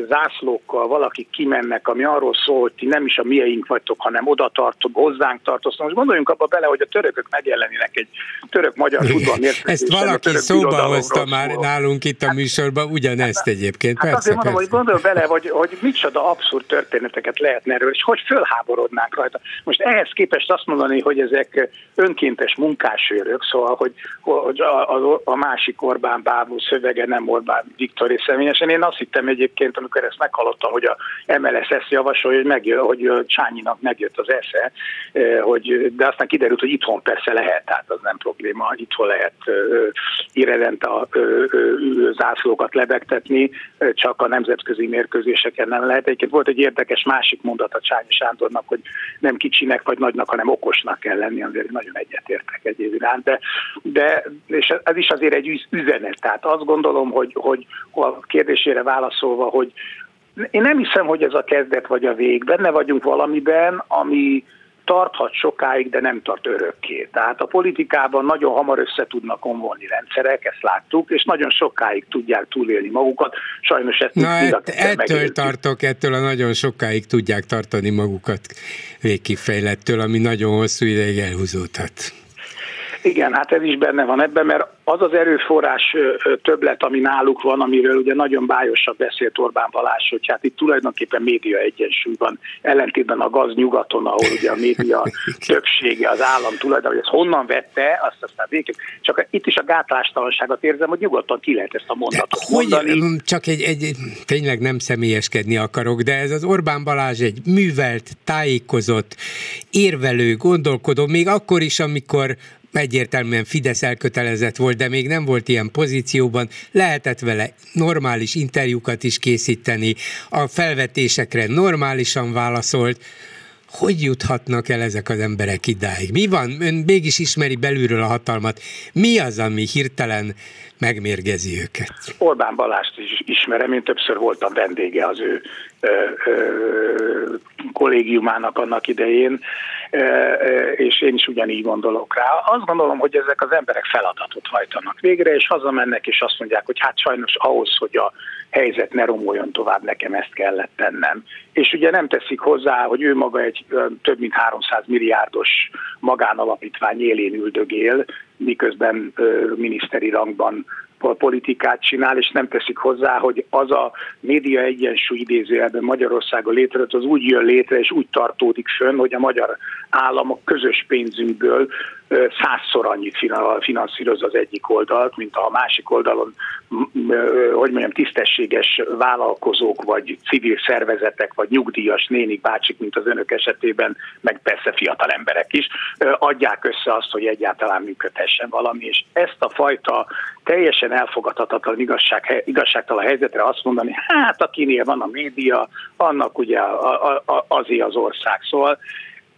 zászlókkal valakik kimennek, ami arról szól, hogy ti nem is a mieink vagytok, hanem oda tartok, hozzánk tartoztok. Most gondoljunk abba bele, hogy a törökök megjelenének egy török-magyar futballmérkőzésen. Ezt valaki szóba hozta már nálunk itt a műsorban, ugyanezt hát, egyébként. Hát persze, azért mondom, persze. Hogy gondolj bele, hogy, hogy micsoda abszurd történeteket lehetne erről, és hogy fölháborodnánk rajta. Most ehhez képest azt mondani, hogy ezek önkéntes munkásőrök, szóval, hogy, hogy a, a, a másik Orbán bábú szövege nem Orbán Viktor és személyesen. Én azt hittem egyébként, amikor ezt meghallottam, hogy a em el es ezt javasolja, hogy, megjön, hogy Csányinak megjött az esze, hogy, de aztán kiderült, hogy itthon persze lehet, tehát az nem probléma, itthon lehet irrelent a zászlókat lebegtetni, csak a nemzetközi mérkőzéseken nem lehet. Egyébként volt egy érdekes másik mondat a Csányi Sándornak, hogy nem kicsinek vagy nagynak, hanem okosnak kell lenni, azért nagyon egyetértek egyéb iránt, de, de és ez is azért egy üzenet, tehát azt gondolom, hogy, hogy a kérdésére válaszolva, hogy én nem hiszem, hogy ez a kezdet vagy a vég. Benne vagyunk valamiben, ami tarthat sokáig, de nem tart örökké. Tehát a politikában nagyon hamar össze tudnak omolni rendszerek, ezt láttuk, és nagyon sokáig tudják túlélni magukat. Sajnos ezt Na, mind ett, ettől megértjük. tartok, ettől a nagyon sokáig tudják tartani magukat végkifejlettől, ami nagyon hosszú ideig elhúzódhat. Igen, hát ez is benne van ebben, mert az az erőforrás többlet, ami náluk van, amiről ugye nagyon bájosan beszélt Orbán Balázs, hogy hát itt tulajdonképpen média egyensúly van, ellentétben a gaznyugaton, ahol ugye a média többsége az állam tulajdon, hogy ezt honnan vette, azt aztán végül. Csak itt is a gátlástalanságot érzem, hogy nyugodtan ki lehet ezt a mondatot mondani. Csak egy, egy, tényleg nem személyeskedni akarok, de ez az Orbán Balázs egy művelt, tájékozott, érvelő, gondolkodó, még akkor is, amikor egyértelműen Fidesz elkötelezett volt, de még nem volt ilyen pozícióban, lehetett vele normális interjúkat is készíteni, a felvetésekre normálisan válaszolt. Hogy juthatnak el ezek az emberek idáig? Mi van? Ön mégis ismeri belülről a hatalmat. Mi az, ami hirtelen megmérgezi őket? Orbán Balást is ismerem, én többször voltam vendége az ő ö, ö, kollégiumának annak idején, ö, ö, és én is ugyanígy gondolok rá. Azt gondolom, hogy ezek az emberek feladatot hajtanak végre, és hazamennek, és azt mondják, hogy hát sajnos ahhoz, hogy a helyzet ne romoljon tovább, nekem ezt kellett tennem. És ugye nem teszik hozzá, hogy ő maga egy több mint háromszáz milliárdos magánalapítvány élén üldögél, miközben ö, miniszteri rangban politikát csinál, és nem teszik hozzá, hogy az a média egyensúly idézőjelben Magyarországon létrejött, az úgy jön létre, és úgy tartódik fönn, hogy a magyar állam a közös pénzünkből százszor annyit finanszíroz az egyik oldalt, mint a másik oldalon, hogy mondjam, tisztességes vállalkozók, vagy civil szervezetek, vagy nyugdíjas nénik, bácsik, mint az önök esetében, meg persze fiatal emberek is, adják össze azt, hogy egyáltalán működhessen valami, és ezt a fajta teljesen elfogadhatatlan igazság, igazságtalan helyzetre azt mondani, hát akinél van a média, annak ugye azért az ország. Szóval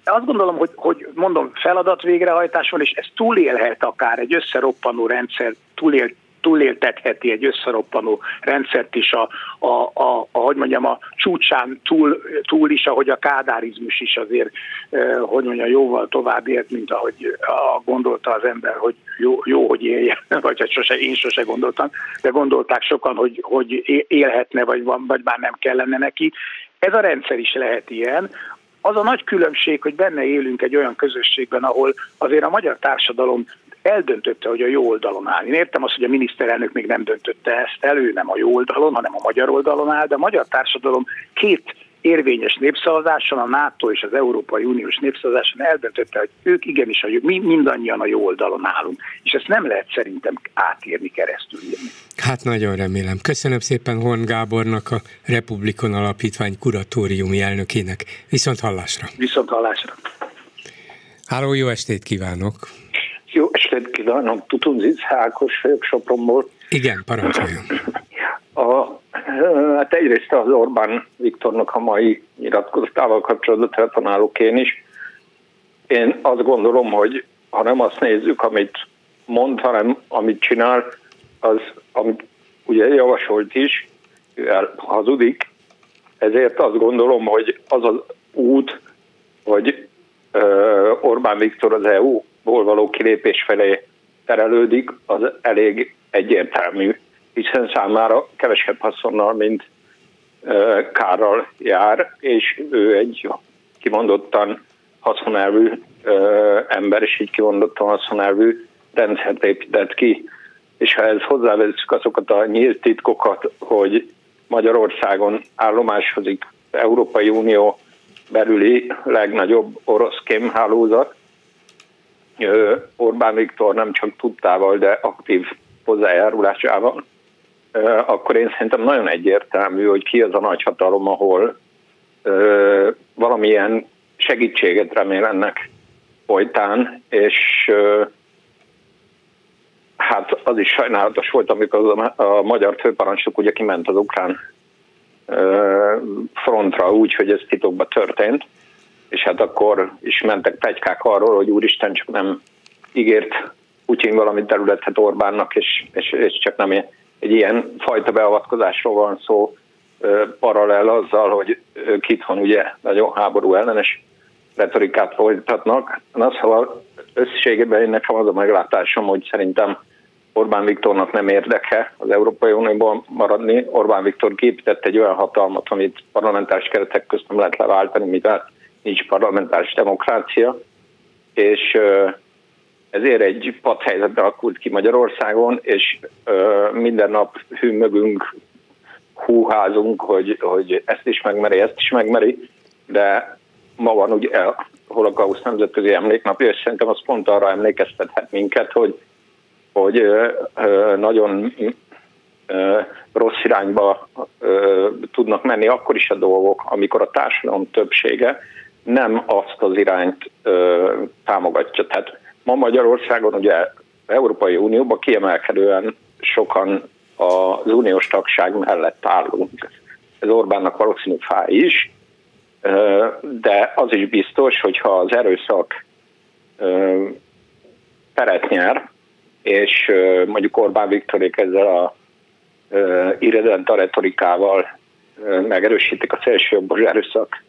azt gondolom, hogy, hogy mondom, feladat végrehajtás van, és ez túlélhet akár egy összeroppanó rendszer, túlél, túléltetheti egy összeroppanó rendszert is, a, a, a, a, hogy mondjam, a csúcsán túl, túl is, ahogy a kádárizmus is azért, hogy mondjam, jóval tovább élt, mint ahogy gondolta az ember, hogy jó, jó hogy éljen, vagy hogy sose, én sose gondoltam, de gondolták sokan, hogy, hogy élhetne, vagy, van, vagy már nem kellene neki. Ez a rendszer is lehet ilyen. Az a nagy különbség, hogy benne élünk egy olyan közösségben, ahol azért a magyar társadalom eldöntötte, hogy a jó oldalon áll. Én értem azt, hogy a miniszterelnök még nem döntötte ezt elő, nem a jó oldalon, hanem a magyar oldalon áll, de a magyar társadalom két érvényes népszavazáson, a NATO és az Európai Uniós népszavazáson eldöntötte, hogy ők igenis, a jó, mi mindannyian a jó oldalon állunk. És ezt nem lehet szerintem átírni, keresztül írni. Hát nagyon remélem. Köszönöm szépen Horn Gábornak, a Republikon Alapítvány kuratóriumi elnökének. Viszont hallásra. Viszont hallásra. Háló, jó estét kívánok! Jó estét kívánok! Tutunzic Ákos vagyok Sopronból. Igen, parancsoljon. A Hát egyrészt az Orbán Viktornak a mai nyilatkozatával kapcsolatban telefonálok én is. Én azt gondolom, hogy ha nem azt nézzük, amit mond, hanem amit csinál, az, amit ugye javasolt is, mivel hazudik. Ezért azt gondolom, hogy az az út, hogy Orbán Viktor az é u-ból való kilépés felé terelődik, az elég egyértelmű, hiszen számára kevesebb haszonnal, mint kárral jár, és ő egy kimondottan haszonelvű ember, és egy kimondottan haszonelvű rendszert épített ki. És ha ezt hozzáveszünk azokat a nyílt titkokat, hogy Magyarországon állomásozik Európai Unió belüli legnagyobb orosz kémhálózat, Orbán Viktor nem csak tudtával, de aktív hozzájárulásával, akkor én szerintem nagyon egyértelmű, hogy ki az a nagyhatalom, ahol valamilyen segítséget remél ennek folytán, és hát az is sajnálatos volt, amikor a magyar főparancsnok ugye kiment az ukrán frontra úgy, hogy ez titokban történt, és hát akkor is mentek pletykák arról, hogy úristen, csak nem ígért Putyin valami területet Orbánnak, és, és, és csak nem egy ilyen fajta beavatkozásról van szó, paralel azzal, hogy ők itthon ugye nagyon háború ellenes retorikát folytatnak. Na, szóval összességében én nekem az a meglátásom, hogy szerintem Orbán Viktornak nem érdeke az Európai Unióban maradni. Orbán Viktor kiépített egy olyan hatalmat, amit parlamentárs keretek közt nem lehet leváltani, mivel nincs parlamentárs demokrácia, és ezért egy padhelyzet alakult ki Magyarországon, és minden nap hűmögünk, húházunk, hogy, hogy ezt is megmeri, ezt is megmeri, de ma van ugye a holokauszt nemzetközi emléknapja, és szerintem az pont arra emlékeztethet minket, hogy, hogy nagyon rossz irányba tudnak menni akkor is a dolgok, amikor a társadalom többsége nem azt az irányt támogatja. Tehát ma Magyarországon ugye Európai Unióban kiemelkedően sokan az uniós tagság mellett állunk. Ez Orbánnak valószínű fáj is, de az is biztos, hogyha az erőszak teret nyer, és mondjuk Orbán Viktorék ezzel a irredenta retorikával megerősítik a szélsőjobbos erőszak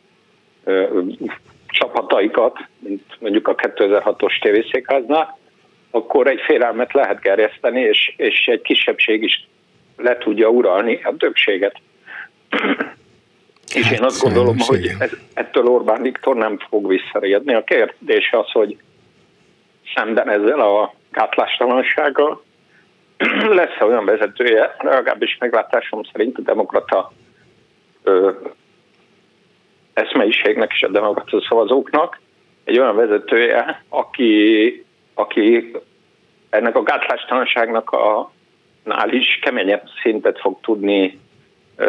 csapataikat, mint mondjuk a kétezer-hatos tévészékháznál, akkor egy félelmet lehet gerjeszteni, és, és egy kisebbség is le tudja uralni a többséget. És én azt gondolom, hogy ez, ettől Orbán Viktor nem fog visszariadni. A kérdés az, hogy szemben ezzel a gátlástalansággal lesz olyan vezetője, legalábbis meglátásom szerint a demokrata ö, eszmeiségnek és a demokrata szavazóknak, egy olyan vezetője, aki, aki ennek a gátlástalanságnak a, nál is keményebb szintet fog tudni ö,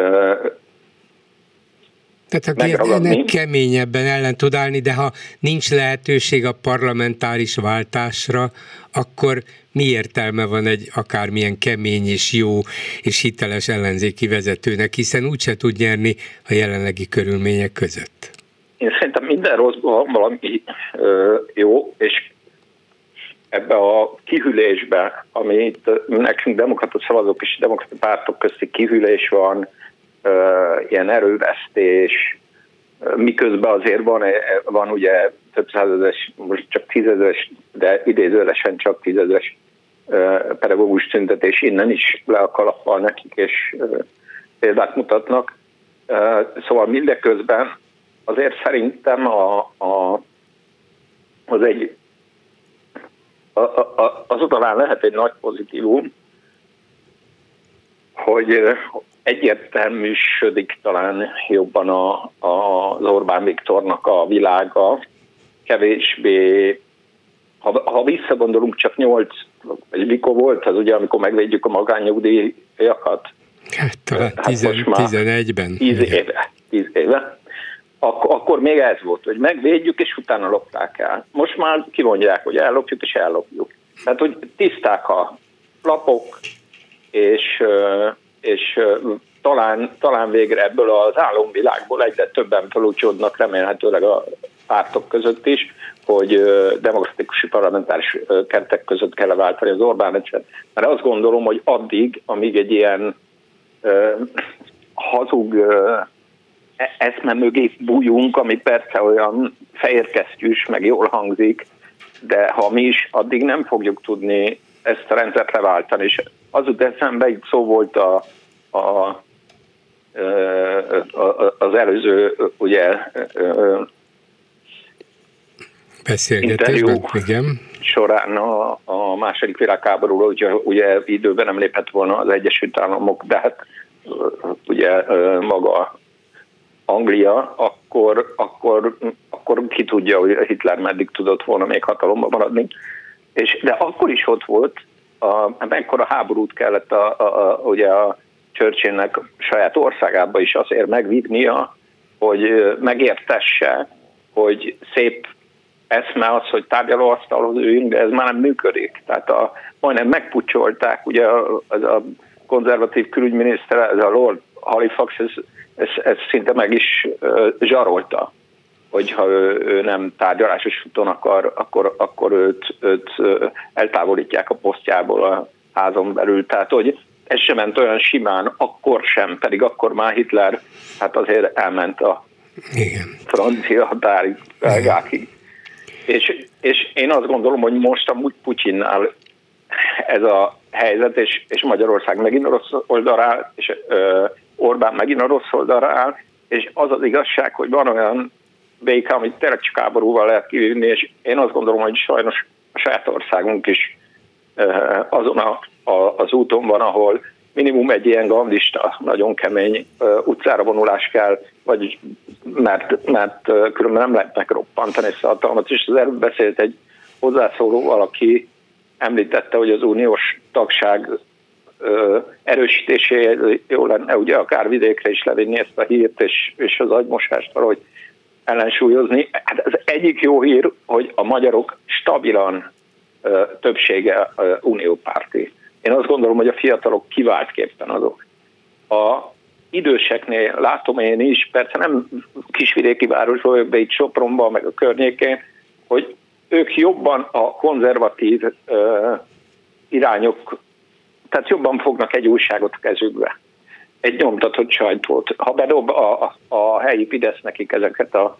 Tehát aki ennek keményebben ellen tud állni, de ha nincs lehetőség a parlamentáris váltásra, akkor mi értelme van egy akármilyen kemény és jó és hiteles ellenzéki vezetőnek, hiszen úgyse tud nyerni a jelenlegi körülmények között? Én szerintem minden rosszban van valami ö, jó, és ebbe a kihűlésbe, ami itt nekünk demokrata szavazók és demokrata pártok közti kihűlés van, ilyen erővesztés, miközben azért van, van ugye több százezres, most csak tízezres, de idézőlesen csak tízezres pedagógus tüntetés, innen is le a kalappal nekik, és példát mutatnak. Szóval mindeközben azért szerintem a, a, az egy, a, a, az talán lehet egy nagy pozitívum, hogy egyértelműsödik talán jobban a, a, az Orbán Viktornak a világa, kevésbé, ha, ha visszagondolunk, csak nyolc, vagy mikor volt az, ugye, amikor megvédjük a magánnyugdíjakat? Hát talán tizenegyben. Tíz éve, tíz éve. Ak- akkor még ez volt, hogy megvédjük, és utána lopták el. Most már kimondják, hogy ellopjuk, és ellopjuk. Tehát, hogy tiszták a lapok, és... és talán, talán végre ebből az álomvilágból egyre többen felúcsodnak, remélhetőleg a pártok között is, hogy demokratikus parlamentáris keretek között kell leváltani az Orbán rendszert. Mert azt gondolom, hogy addig, amíg egy ilyen uh, hazug uh, eszme mögé bújunk, ami persze olyan fehérkesztyűs, meg jól hangzik, de ha mi is, addig nem fogjuk tudni ezt a rendszert leváltani, és azután eszembe itt szó volt a, a az előző ugye interjú során a, a második világháborúról, ugye, ugye időben nem lépett volna az Egyesült Államok, de hát ugye maga Anglia, akkor, akkor, akkor ki tudja, hogy Hitler meddig tudott volna még hatalomba maradni. És, de akkor is ott volt, amikor a háborút kellett a, a, a, ugye a Churchillnek saját országába is azért megvívnia, hogy megértesse, hogy szép eszme az, hogy tárgyalóasztalhoz üljünk, de ez már nem működik. Tehát a, majdnem megpucsolták, ugye az a konzervatív külügyminiszter, ez a Lord Halifax, ez, ez, ez szinte meg is zsarolta, hogyha ő, ő nem tárgyalásos úton akar, akkor, akkor őt, őt eltávolítják a posztjából a házon belül. Tehát, hogy ez sem ment olyan simán, akkor sem, pedig akkor már Hitler, hát azért elment a igen. francia határig, belgákig. És, és én azt gondolom, hogy most amúgy Putyinnál ez a helyzet, és, és Magyarország megint a rossz oldalra áll, és ö, Orbán megint a rossz oldalra áll, és az az igazság, hogy van olyan béke, amit tényleg csak háborúval lehet kivívni, és én azt gondolom, hogy sajnos a saját országunk is ö, azon a, a, az úton van, ahol minimum egy ilyen gandista, nagyon kemény ö, utcára vonulás kell, vagy mert, mert ö, különben nem lehet megroppantani ezt a hatalmat, és az előbb beszélt egy hozzászóló valaki, említette, hogy az uniós tagság ö, erősítéséhez jó lenne, ugye akár vidékre is levinni ezt a hírt, és, és az agymosást valahogy ellensúlyozni. Hát az egyik jó hír, hogy a magyarok stabilan ö, többsége ö, uniópárti. Én azt gondolom, hogy a fiatalok kiváltképpen azok. A időseknél látom én is, persze nem kisvidéki városban, de itt Sopronban, meg a környékén, hogy ők jobban a konzervatív uh, irányok, tehát jobban fognak egy újságot kezükbe, egy nyomtatott sajtót. Ha bedob a, a, a helyi Fidesz nekik ezeket a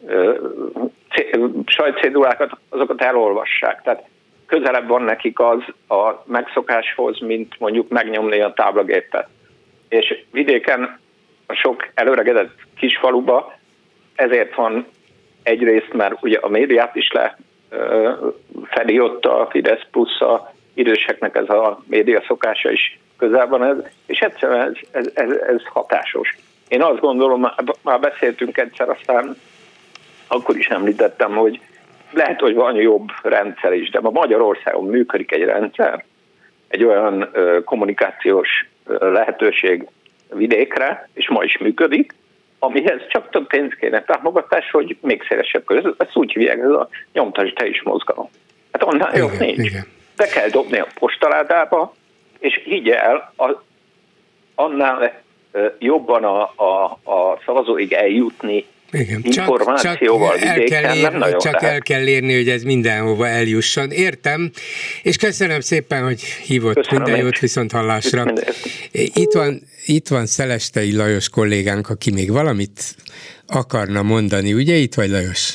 uh, sajtcédulákat, azokat elolvassák. Tehát közelebb van nekik az a megszokáshoz, mint mondjuk megnyomni a táblagépet. És vidéken a sok előregedett kisfaluba ezért van egyrészt, mert ugye a médiát is le fedi ott a Fidesz, plusz a időseknek ez a média szokása is közel van, ez, és egyszerűen ez, ez, ez, ez hatásos. Én azt gondolom, már beszéltünk egyszer, aztán akkor is említettem, hogy lehet, hogy van jobb rendszer is, de ma Magyarországon működik egy rendszer, egy olyan kommunikációs lehetőség vidékre, és ma is működik, amihez csak több pénz kéne támogatás, hogy még szélesebb között, ezt úgy hívják, ez a nyomtasd te is mozgalom. Hát onnan igen, jobb nincs. Igen. Be kell dobni a postaládába, és higgy el, a, annál jobban a, a, a szavazóig eljutni igen. információval csak, csak vidéken, el kell érni, nem Csak lehet. el kell érni, hogy ez mindenhova eljusson. Értem, és köszönöm szépen, hogy hívott. Köszönöm minden jót, viszont hallásra. Itt van Itt van Szelestei Lajos kollégánk, aki még valamit akarna mondani, ugye? Itt vagy, Lajos?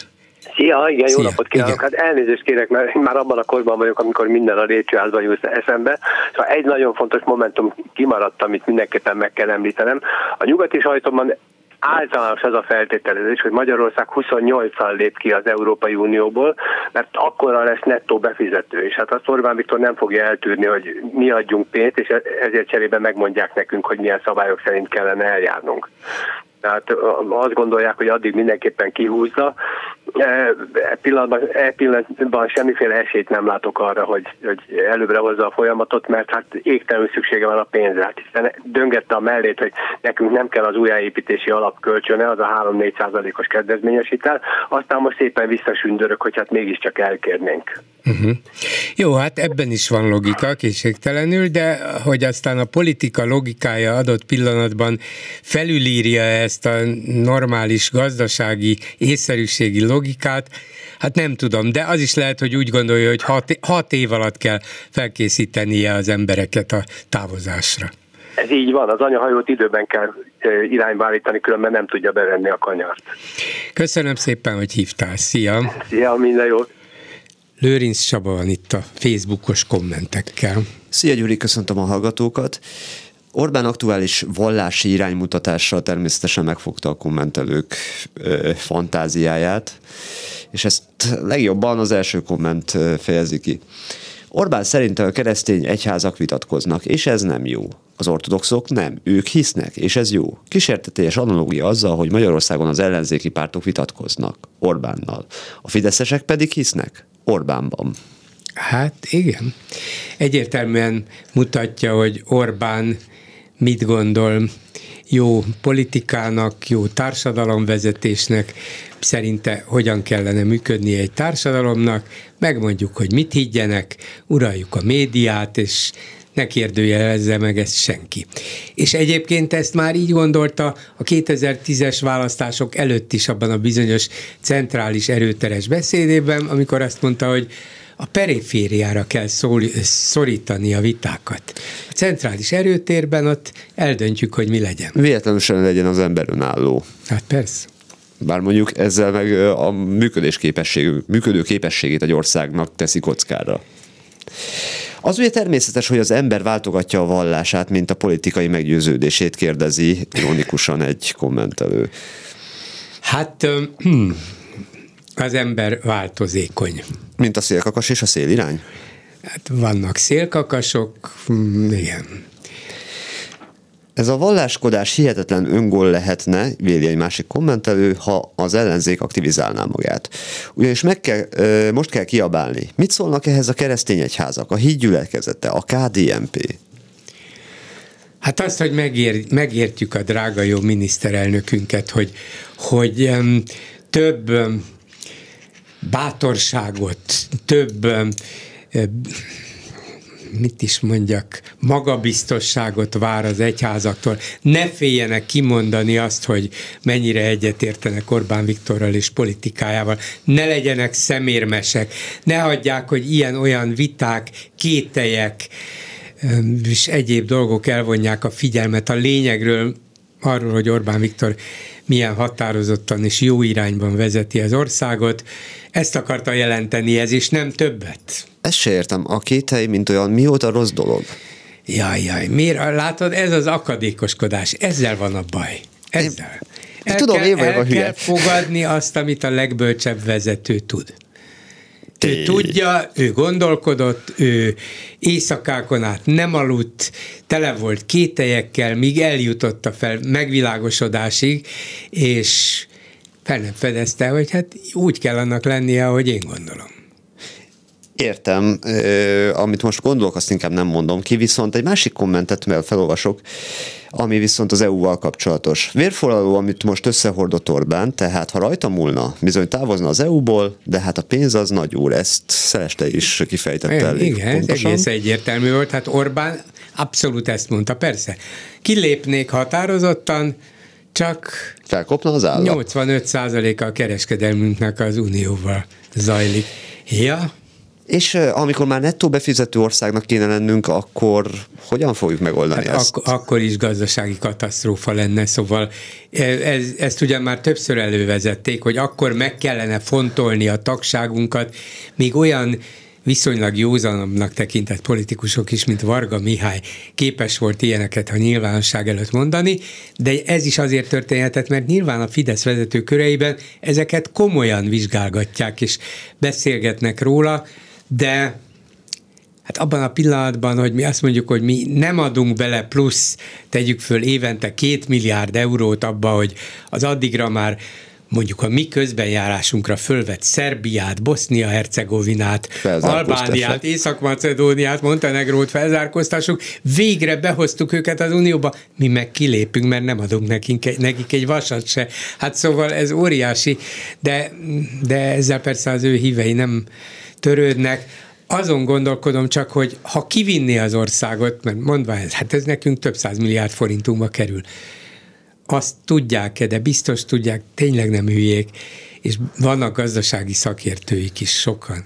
Szia, igen, jó Szia. napot kívánok. Igen. Hát elnézést kérek, mert már abban a korban vagyok, amikor minden a lépcsőházban jut eszembe. Szóval egy nagyon fontos momentum kimaradt, amit mindenképpen meg kell említenem. A nyugati sajtóban általános az a feltételezés, hogy Magyarország huszonnyolcan lép ki az Európai Unióból, mert akkora lesz nettó befizető, és hát azt Orbán Viktor nem fogja eltűrni, hogy mi adjunk pénzt, és ezért cserébe megmondják nekünk, hogy milyen szabályok szerint kellene eljárnunk. Tehát azt gondolják, hogy addig mindenképpen kihúzza. E pillanatban, e pillanatban semmiféle esélyt nem látok arra, hogy, hogy előbbre hozza a folyamatot, mert hát égtelenül szüksége van a pénzre. Hiszen döngette a mellét, hogy nekünk nem kell az újjáépítési alapkölcsöne, az a három-négy százalékos kedvezményesítel, aztán most szépen visszasündörök, hogy hát mégiscsak elkérnénk. Uh-huh. Jó, hát ebben is van logika, kétségtelenül, de hogy aztán a politika logikája adott pillanatban felülírja ezt a normális gazdasági, észszerűségi logikát, hát nem tudom, de az is lehet, hogy úgy gondolja, hogy hat, hat év alatt kell felkészítenie az embereket a távozásra. Ez így van, az anyahajót időben kell irányba állítani, különben nem tudja bevenni a kanyart. Köszönöm szépen, hogy hívtál, szia! Szia, minden jót! Lőrinc Csaba van itt a Facebookos kommentekkel. Szia Gyuri, köszöntöm a hallgatókat. Orbán aktuális vallási iránymutatással természetesen megfogta a kommentelők ö, fantáziáját, és ezt legjobban az első komment fejezi ki. Orbán szerint a keresztény egyházak vitatkoznak, és ez nem jó. Az ortodoxok nem, ők hisznek, és ez jó. Kísértetélyes analógia azzal, hogy Magyarországon az ellenzéki pártok vitatkoznak Orbánnal. A fideszesek pedig hisznek Orbánban. Hát igen. Egyértelműen mutatja, hogy Orbán mit gondol jó politikának, jó társadalomvezetésnek, szerinte hogyan kellene működni egy társadalomnak, megmondjuk, hogy mit higgyenek, uraljuk a médiát, és ne kérdőjelezze meg ezt senki. És egyébként ezt már így gondolta a kétezer-tízes választások előtt is abban a bizonyos centrális erőteres beszédében, amikor azt mondta, hogy a perifériára kell szóli, szorítani a vitákat. A centrális erőtérben ott eldöntjük, hogy mi legyen. Véletlenül sem legyen az ember önálló. Hát persze. Bár mondjuk ezzel meg a működő képességét egy országnak teszi kockára. Az ugye természetes, hogy az ember váltogatja a vallását, mint a politikai meggyőződését, kérdezi ironikusan egy kommentelő. Hát az ember változékony. Mint a szélkakas és a szélirány? Hát vannak szélkakasok, igen. Ez a valláskodás hihetetlen öngól lehetne, véli egy másik kommentelő, ha az ellenzék aktivizálná magát. Ugyanis meg kell, most kell kiabálni. Mit szólnak ehhez a keresztény egyházak, a hídgyülekezete, a ká dé en pé? Hát azt, hogy megér, megértjük a drága jó miniszterelnökünket, hogy, hogy um, több um, bátorságot, több um, mit is mondjak, magabiztosságot vár az egyházaktól. Ne féljenek kimondani azt, hogy mennyire egyetértenek Orbán Viktorral és politikájával. Ne legyenek szemérmesek, ne hagyják, hogy ilyen-olyan viták, kételyek és egyéb dolgok elvonják a figyelmet a lényegről, arról, hogy Orbán Viktor milyen határozottan és jó irányban vezeti az országot. Ezt akarta jelenteni ez, és nem többet. Ezt se értem. A kételj, mint olyan, mióta rossz dolog? Jaj, jaj, miért? Látod, ez az akadékoskodás. Ezzel van a baj. Ezzel. El Tudom, kell, én vagyok a hülye. El kell fogadni azt, amit a legbölcsebb vezető tud. Ő tudja, ő gondolkodott, ő éjszakákon át nem aludt, tele volt kételyekkel, míg eljutott a fel, megvilágosodásig, és fel nem fedezte, hogy hát úgy kell annak lennie, ahogy én gondolom. Értem, amit most gondolok, azt inkább nem mondom ki, viszont egy másik kommentet, mert felolvasok, ami viszont az é u-val kapcsolatos. Vérforraló, amit most összehordott Orbán, tehát ha rajta múlna, bizony távozna az é u-ból, de hát a pénz az nagy úr, ezt Szelestei is kifejtette elég igen, pontosan. Igen, egyértelmű volt, hát Orbán abszolút ezt mondta, persze. Kilépnék határozottan, csak felkopna az állam. nyolcvanöt százaléka a kereskedelmünknek az unióval zajlik. Ja, és amikor már nettó befizető országnak kéne lennünk, akkor hogyan fogjuk megoldani hát ezt? Ak- akkor is gazdasági katasztrófa lenne, szóval ez, ezt ugyan már többször elővezették, hogy akkor meg kellene fontolni a tagságunkat, még olyan viszonylag józanabbnak tekintett politikusok is, mint Varga Mihály képes volt ilyeneket a nyilvánosság előtt mondani, de ez is azért történhetett, mert nyilván a Fidesz vezető köreiben ezeket komolyan vizsgálgatják és beszélgetnek róla, de hát abban a pillanatban, hogy mi azt mondjuk, hogy mi nem adunk bele plusz, tegyük föl évente két milliárd eurót abba, hogy az addigra már mondjuk a mi közbenjárásunkra fölvett Szerbiát, Bosznia-Hercegovinát, Albániát, Észak-Macedóniát, Montenegrót felzárkóztassuk, végre behoztuk őket az Unióba, mi meg kilépünk, mert nem adunk nekik, nekik egy vasat se. Hát szóval ez óriási, de, de ezzel persze az ő hívei nem törődnek. Azon gondolkodom csak, hogy ha kivinné az országot, mert mondva ez, hát ez nekünk több száz milliárd forintunkba kerül, azt tudják-e, de biztos tudják, tényleg nem hülyék, és vannak gazdasági szakértőik is sokan.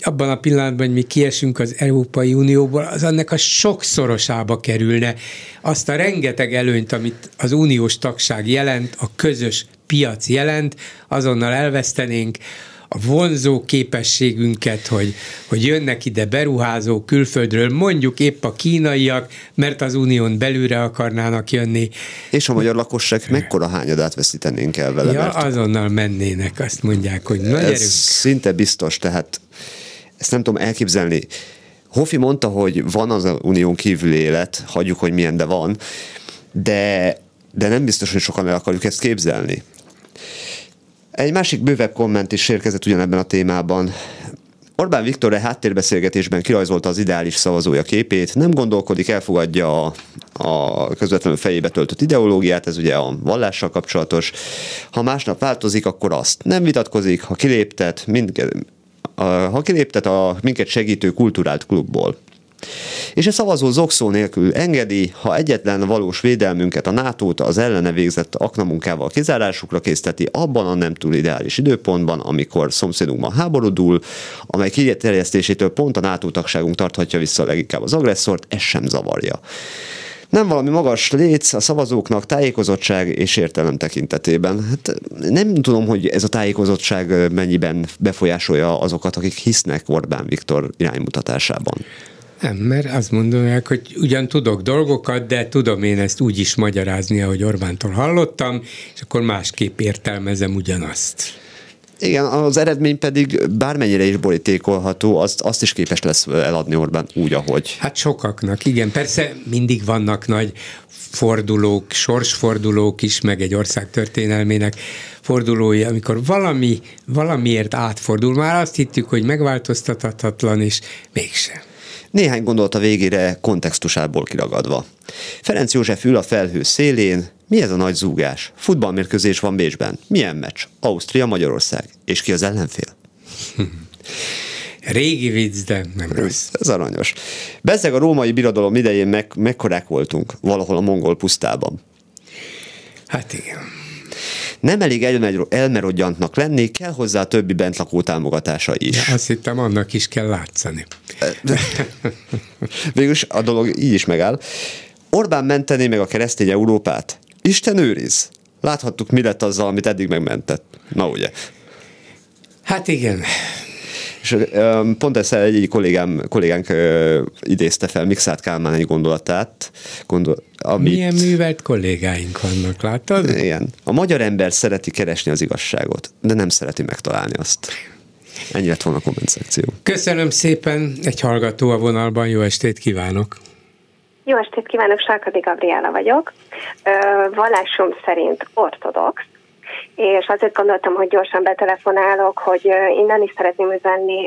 Abban a pillanatban, hogy mi kiesünk az Európai Unióból, az annak a sokszorosába kerülne. Azt a rengeteg előnyt, amit az uniós tagság jelent, a közös piac jelent, azonnal elvesztenénk, a vonzó képességünket, hogy, hogy jönnek ide beruházók külföldről, mondjuk épp a kínaiak, mert az unión belülre akarnának jönni. És a magyar lakosság mekkora hányadát veszítenénk el vele? Ja, mert azonnal mennének, azt mondják, hogy na gyerünk. Ez szinte biztos, tehát ezt nem tudom elképzelni. Hofi mondta, hogy van az unión kívül élet, hagyjuk, hogy milyen, de van, de, de nem biztos, hogy sokan el akarjuk ezt képzelni. Egy másik bővebb komment is érkezett ugyanebben a témában. Orbán Viktor egy háttérbeszélgetésben kirajzolta az ideális szavazója képét, nem gondolkodik, elfogadja a, a közvetlenül fejébe töltött ideológiát, ez ugye a vallással kapcsolatos. Ha másnap változik, akkor azt nem vitatkozik, ha kiléptet, mindke, a, ha kiléptet a minket segítő kulturált klubból. És a szavazó zokszó nélkül engedi, ha egyetlen valós védelmünket, a nátót az ellene végzett aknamunkával kizárásukra készteti abban a nem túl ideális időpontban, amikor szomszédunkban háborúdul, amely kiterjesztésétől pont a NATO tagságunk tarthatja vissza leginkább az agresszort, ez sem zavarja. Nem valami magas léc a szavazóknak tájékozottság és értelem tekintetében. Hát nem tudom, hogy ez a tájékozottság mennyiben befolyásolja azokat, akik hisznek Orbán Viktor iránymutatásában. Nem, mert azt mondanák, hogy ugyan tudok dolgokat, de tudom én ezt úgy is magyarázni, ahogy Orbántól hallottam, és akkor másképp értelmezem ugyanazt. Igen, az eredmény pedig bármennyire is borítékolható, azt, azt is képes lesz eladni Orbán úgy, ahogy. Hát sokaknak, igen. Persze mindig vannak nagy fordulók, sorsfordulók is, meg egy ország történelmének fordulói, amikor valami, valamiért átfordul. Már azt hittük, hogy megváltoztathatatlan, és mégsem. Néhány gondolat a végére kontextusából kiragadva. Ferenc József ül a felhő szélén. Mi ez a nagy zúgás? Futballmérkőzés van Bécsben. Milyen meccs? Ausztria-Magyarország. És ki az ellenfél? Régi vicc, de nem rossz. Ez aranyos. Bezzeg a római birodalom idején meg, mekkorák voltunk? Valahol a mongol pusztában. Hát igen. Nem elég elmerodjantnak lenni, kell hozzá a többi bentlakó támogatása is. De azt hittem, annak is kell látszani. Végülis a dolog így is megáll. Orbán mentené meg a keresztény Európát. Isten őriz! Láthattuk, mi lett azzal, amit eddig megmentett. Na ugye? Hát igen. És pont ezt egy kollégám, kollégánk ö, idézte fel Mikszáth Kálmán egy gondolatát. Gondol, amit, milyen művelt kollégáink vannak, láttad? Igen. A magyar ember szereti keresni az igazságot, de nem szereti megtalálni azt. Ennyi lett volna a komment szekció. Köszönöm szépen, egy hallgató a vonalban, jó estét kívánok! Jó estét kívánok, Sarkadi Gabriella vagyok. Ö, vallásom szerint ortodox, és azért gondoltam, hogy gyorsan betelefonálok, hogy innen is szeretném üzenni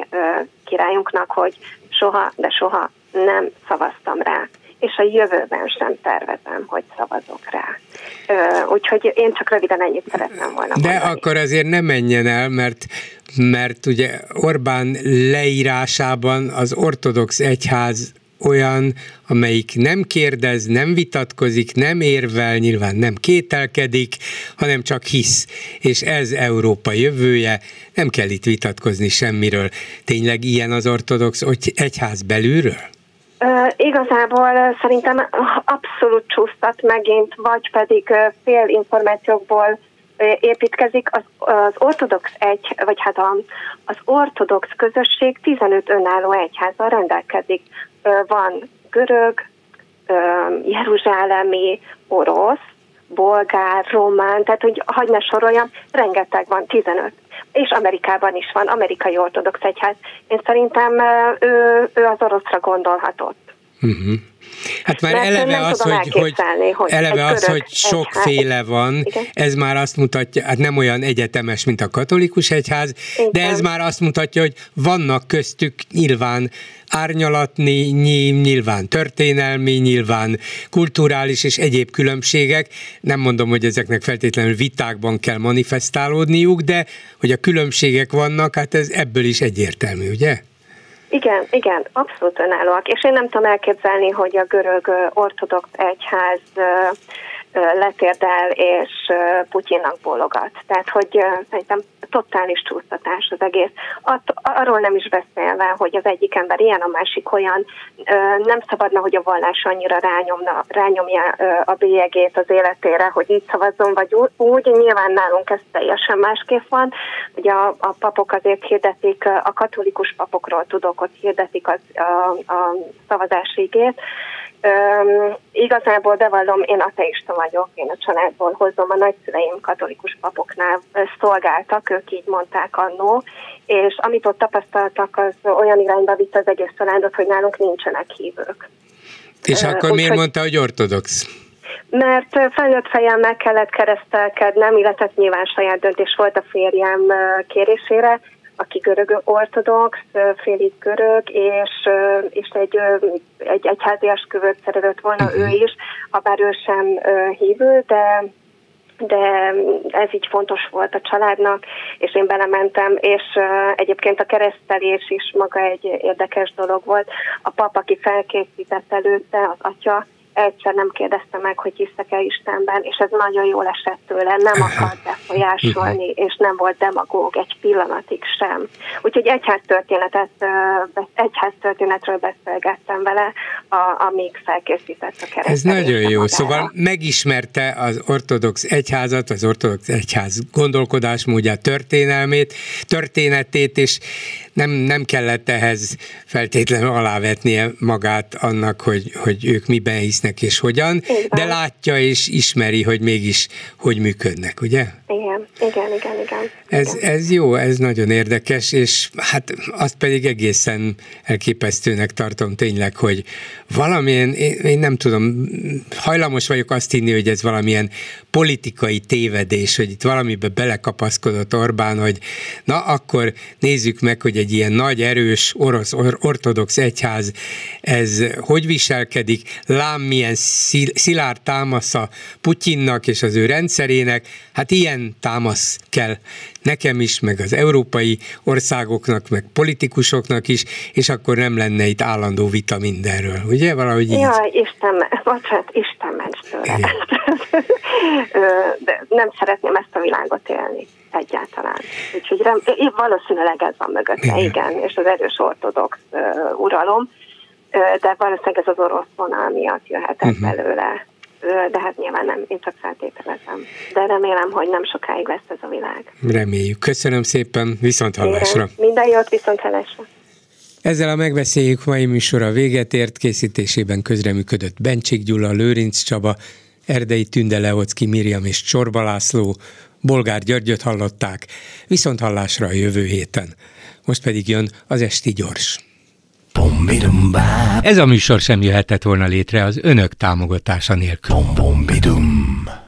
királyunknak, hogy soha, de soha nem szavaztam rá, és a jövőben sem tervezem, hogy szavazok rá. Úgyhogy én csak röviden ennyit szeretném volna mondani. De akkor azért ne menjen el, mert, mert ugye Orbán leírásában az ortodox egyház olyan, amelyik nem kérdez, nem vitatkozik, nem érvel, nyilván nem kételkedik, hanem csak hisz. És ez Európa jövője, nem kell itt vitatkozni semmiről. Tényleg ilyen az ortodox egyház belülről? E, igazából szerintem abszolút csúsztat megint, vagy pedig fél információkból építkezik. Az, az ortodox egy, vagy hát a, az ortodox közösség tizenöt önálló egyházzal rendelkezik. Van görög, jeruzsálemi, orosz, bolgár, román, tehát hogy hadd ne soroljam, rengeteg van, tizenöt. És Amerikában is van, amerikai ortodox egyház. Én szerintem ő, ő az oroszra gondolhatott. Uh-huh. Hát már mert eleve az, hogy, hogy, hogy, eleve az, hogy sokféle van, igen. Ez már azt mutatja, hát nem olyan egyetemes, mint a katolikus egyház, igen. De ez már azt mutatja, hogy vannak köztük nyilván árnyalatni, nyilván történelmi, nyilván kulturális és egyéb különbségek. Nem mondom, hogy ezeknek feltétlenül vitákban kell manifestálódniuk, de hogy a különbségek vannak, hát ez ebből is egyértelmű, ugye? Igen, igen, abszolút önállóak. És én nem tudom elképzelni, hogy a görög ortodox egyház letérdel és Putyinnak bólogat. Tehát, hogy szerintem totális csúsztatás az egész. At, arról nem is beszélve, hogy az egyik ember ilyen, a másik olyan, nem szabadna, hogy a vallás annyira rányomna, rányomja a bélyegét az életére, hogy így szavazzon, vagy úgy. Nyilván nálunk ez teljesen másképp van. Ugye a, a papok azért hirdetik, a katolikus papokról tudok, ott hirdetik az, a, a szavazási igét. Üm, igazából bevallom, én ateista vagyok, én a családból hozom, a nagyszüleim katolikus papoknál szolgáltak, ők így mondták annó, és amit ott tapasztaltak, az olyan irányba vitt az egész családot, hogy nálunk nincsenek hívők. És akkor Úgy, miért hogy... mondta, hogy ortodox? Mert felnőtt fejjel meg kellett keresztelkednem, illetve nyilván saját döntés volt a férjem kérésére, aki görög ortodox, félig görög, és, és egy, egy egyházi esküvőt szeretett volna uh-huh. ő is, habár ő sem hívő, de, de ez így fontos volt a családnak, és én belementem, és egyébként a keresztelés is maga egy érdekes dolog volt. A pap, aki felkészített előtte, az atya, egyszer nem kérdezte meg, hogy hiszek-e Istenben, és ez nagyon jól esett tőle, nem akart befolyásolni, és nem volt demagóg egy pillanatig sem. Úgyhogy egyháztörténetet, egyháztörténetről beszélgettem vele, amíg felkészített a keresztelésre. Ez nagyon jó, magára. Szóval megismerte az ortodox egyházat, az ortodox egyház gondolkodásmódját, történelmét, történetét, és nem, nem kellett ehhez feltétlenül alávetnie magát annak, hogy, hogy ők miben hisz és hogyan, de látja és ismeri, hogy mégis hogy működnek, ugye? Igen, igen, igen, igen. Ez, ez jó, ez nagyon érdekes, és hát azt pedig egészen elképesztőnek tartom tényleg, hogy valamilyen, én, én nem tudom, hajlamos vagyok azt hinni, hogy ez valamilyen politikai tévedés, hogy itt valamibe belekapaszkodott Orbán, hogy na akkor nézzük meg, hogy egy ilyen nagy, erős orosz or- ortodox egyház, ez hogy viselkedik, lám milyen szilárd támasza Putyinnak és az ő rendszerének, hát ilyen támasz kell nekem is, meg az európai országoknak, meg politikusoknak is, és akkor nem lenne itt állandó vita mindenről, ugye? Valahogy így. Jaj, Isten, bocsánat, Isten ments tőle. De nem szeretném ezt a világot élni egyáltalán. Úgyhogy rem, én valószínűleg ez van mögötte, igen, igen, és az erős ortodox uh, uralom, de valószínűleg ez az orosz vonal miatt jöhetett uh-huh. belőle. De hát nyilván nem, én csak feltételezem. De remélem, hogy nem sokáig lesz ez a világ. Reméljük. Köszönöm szépen, viszonthallásra. Igen. Minden jót, viszonthallásra. Ezzel a Megbeszéljük mai műsora véget ért, készítésében közreműködött Bencsik Gyula, Lőrinc Csaba, Erdei Tünde, Leocki Miriam és Csorba László, Bolgár Györgyöt hallották. Viszonthallásra a jövő héten. Most pedig jön az Esti Gyors. Ez a műsor sem jöhetett volna létre az önök támogatása nélkül.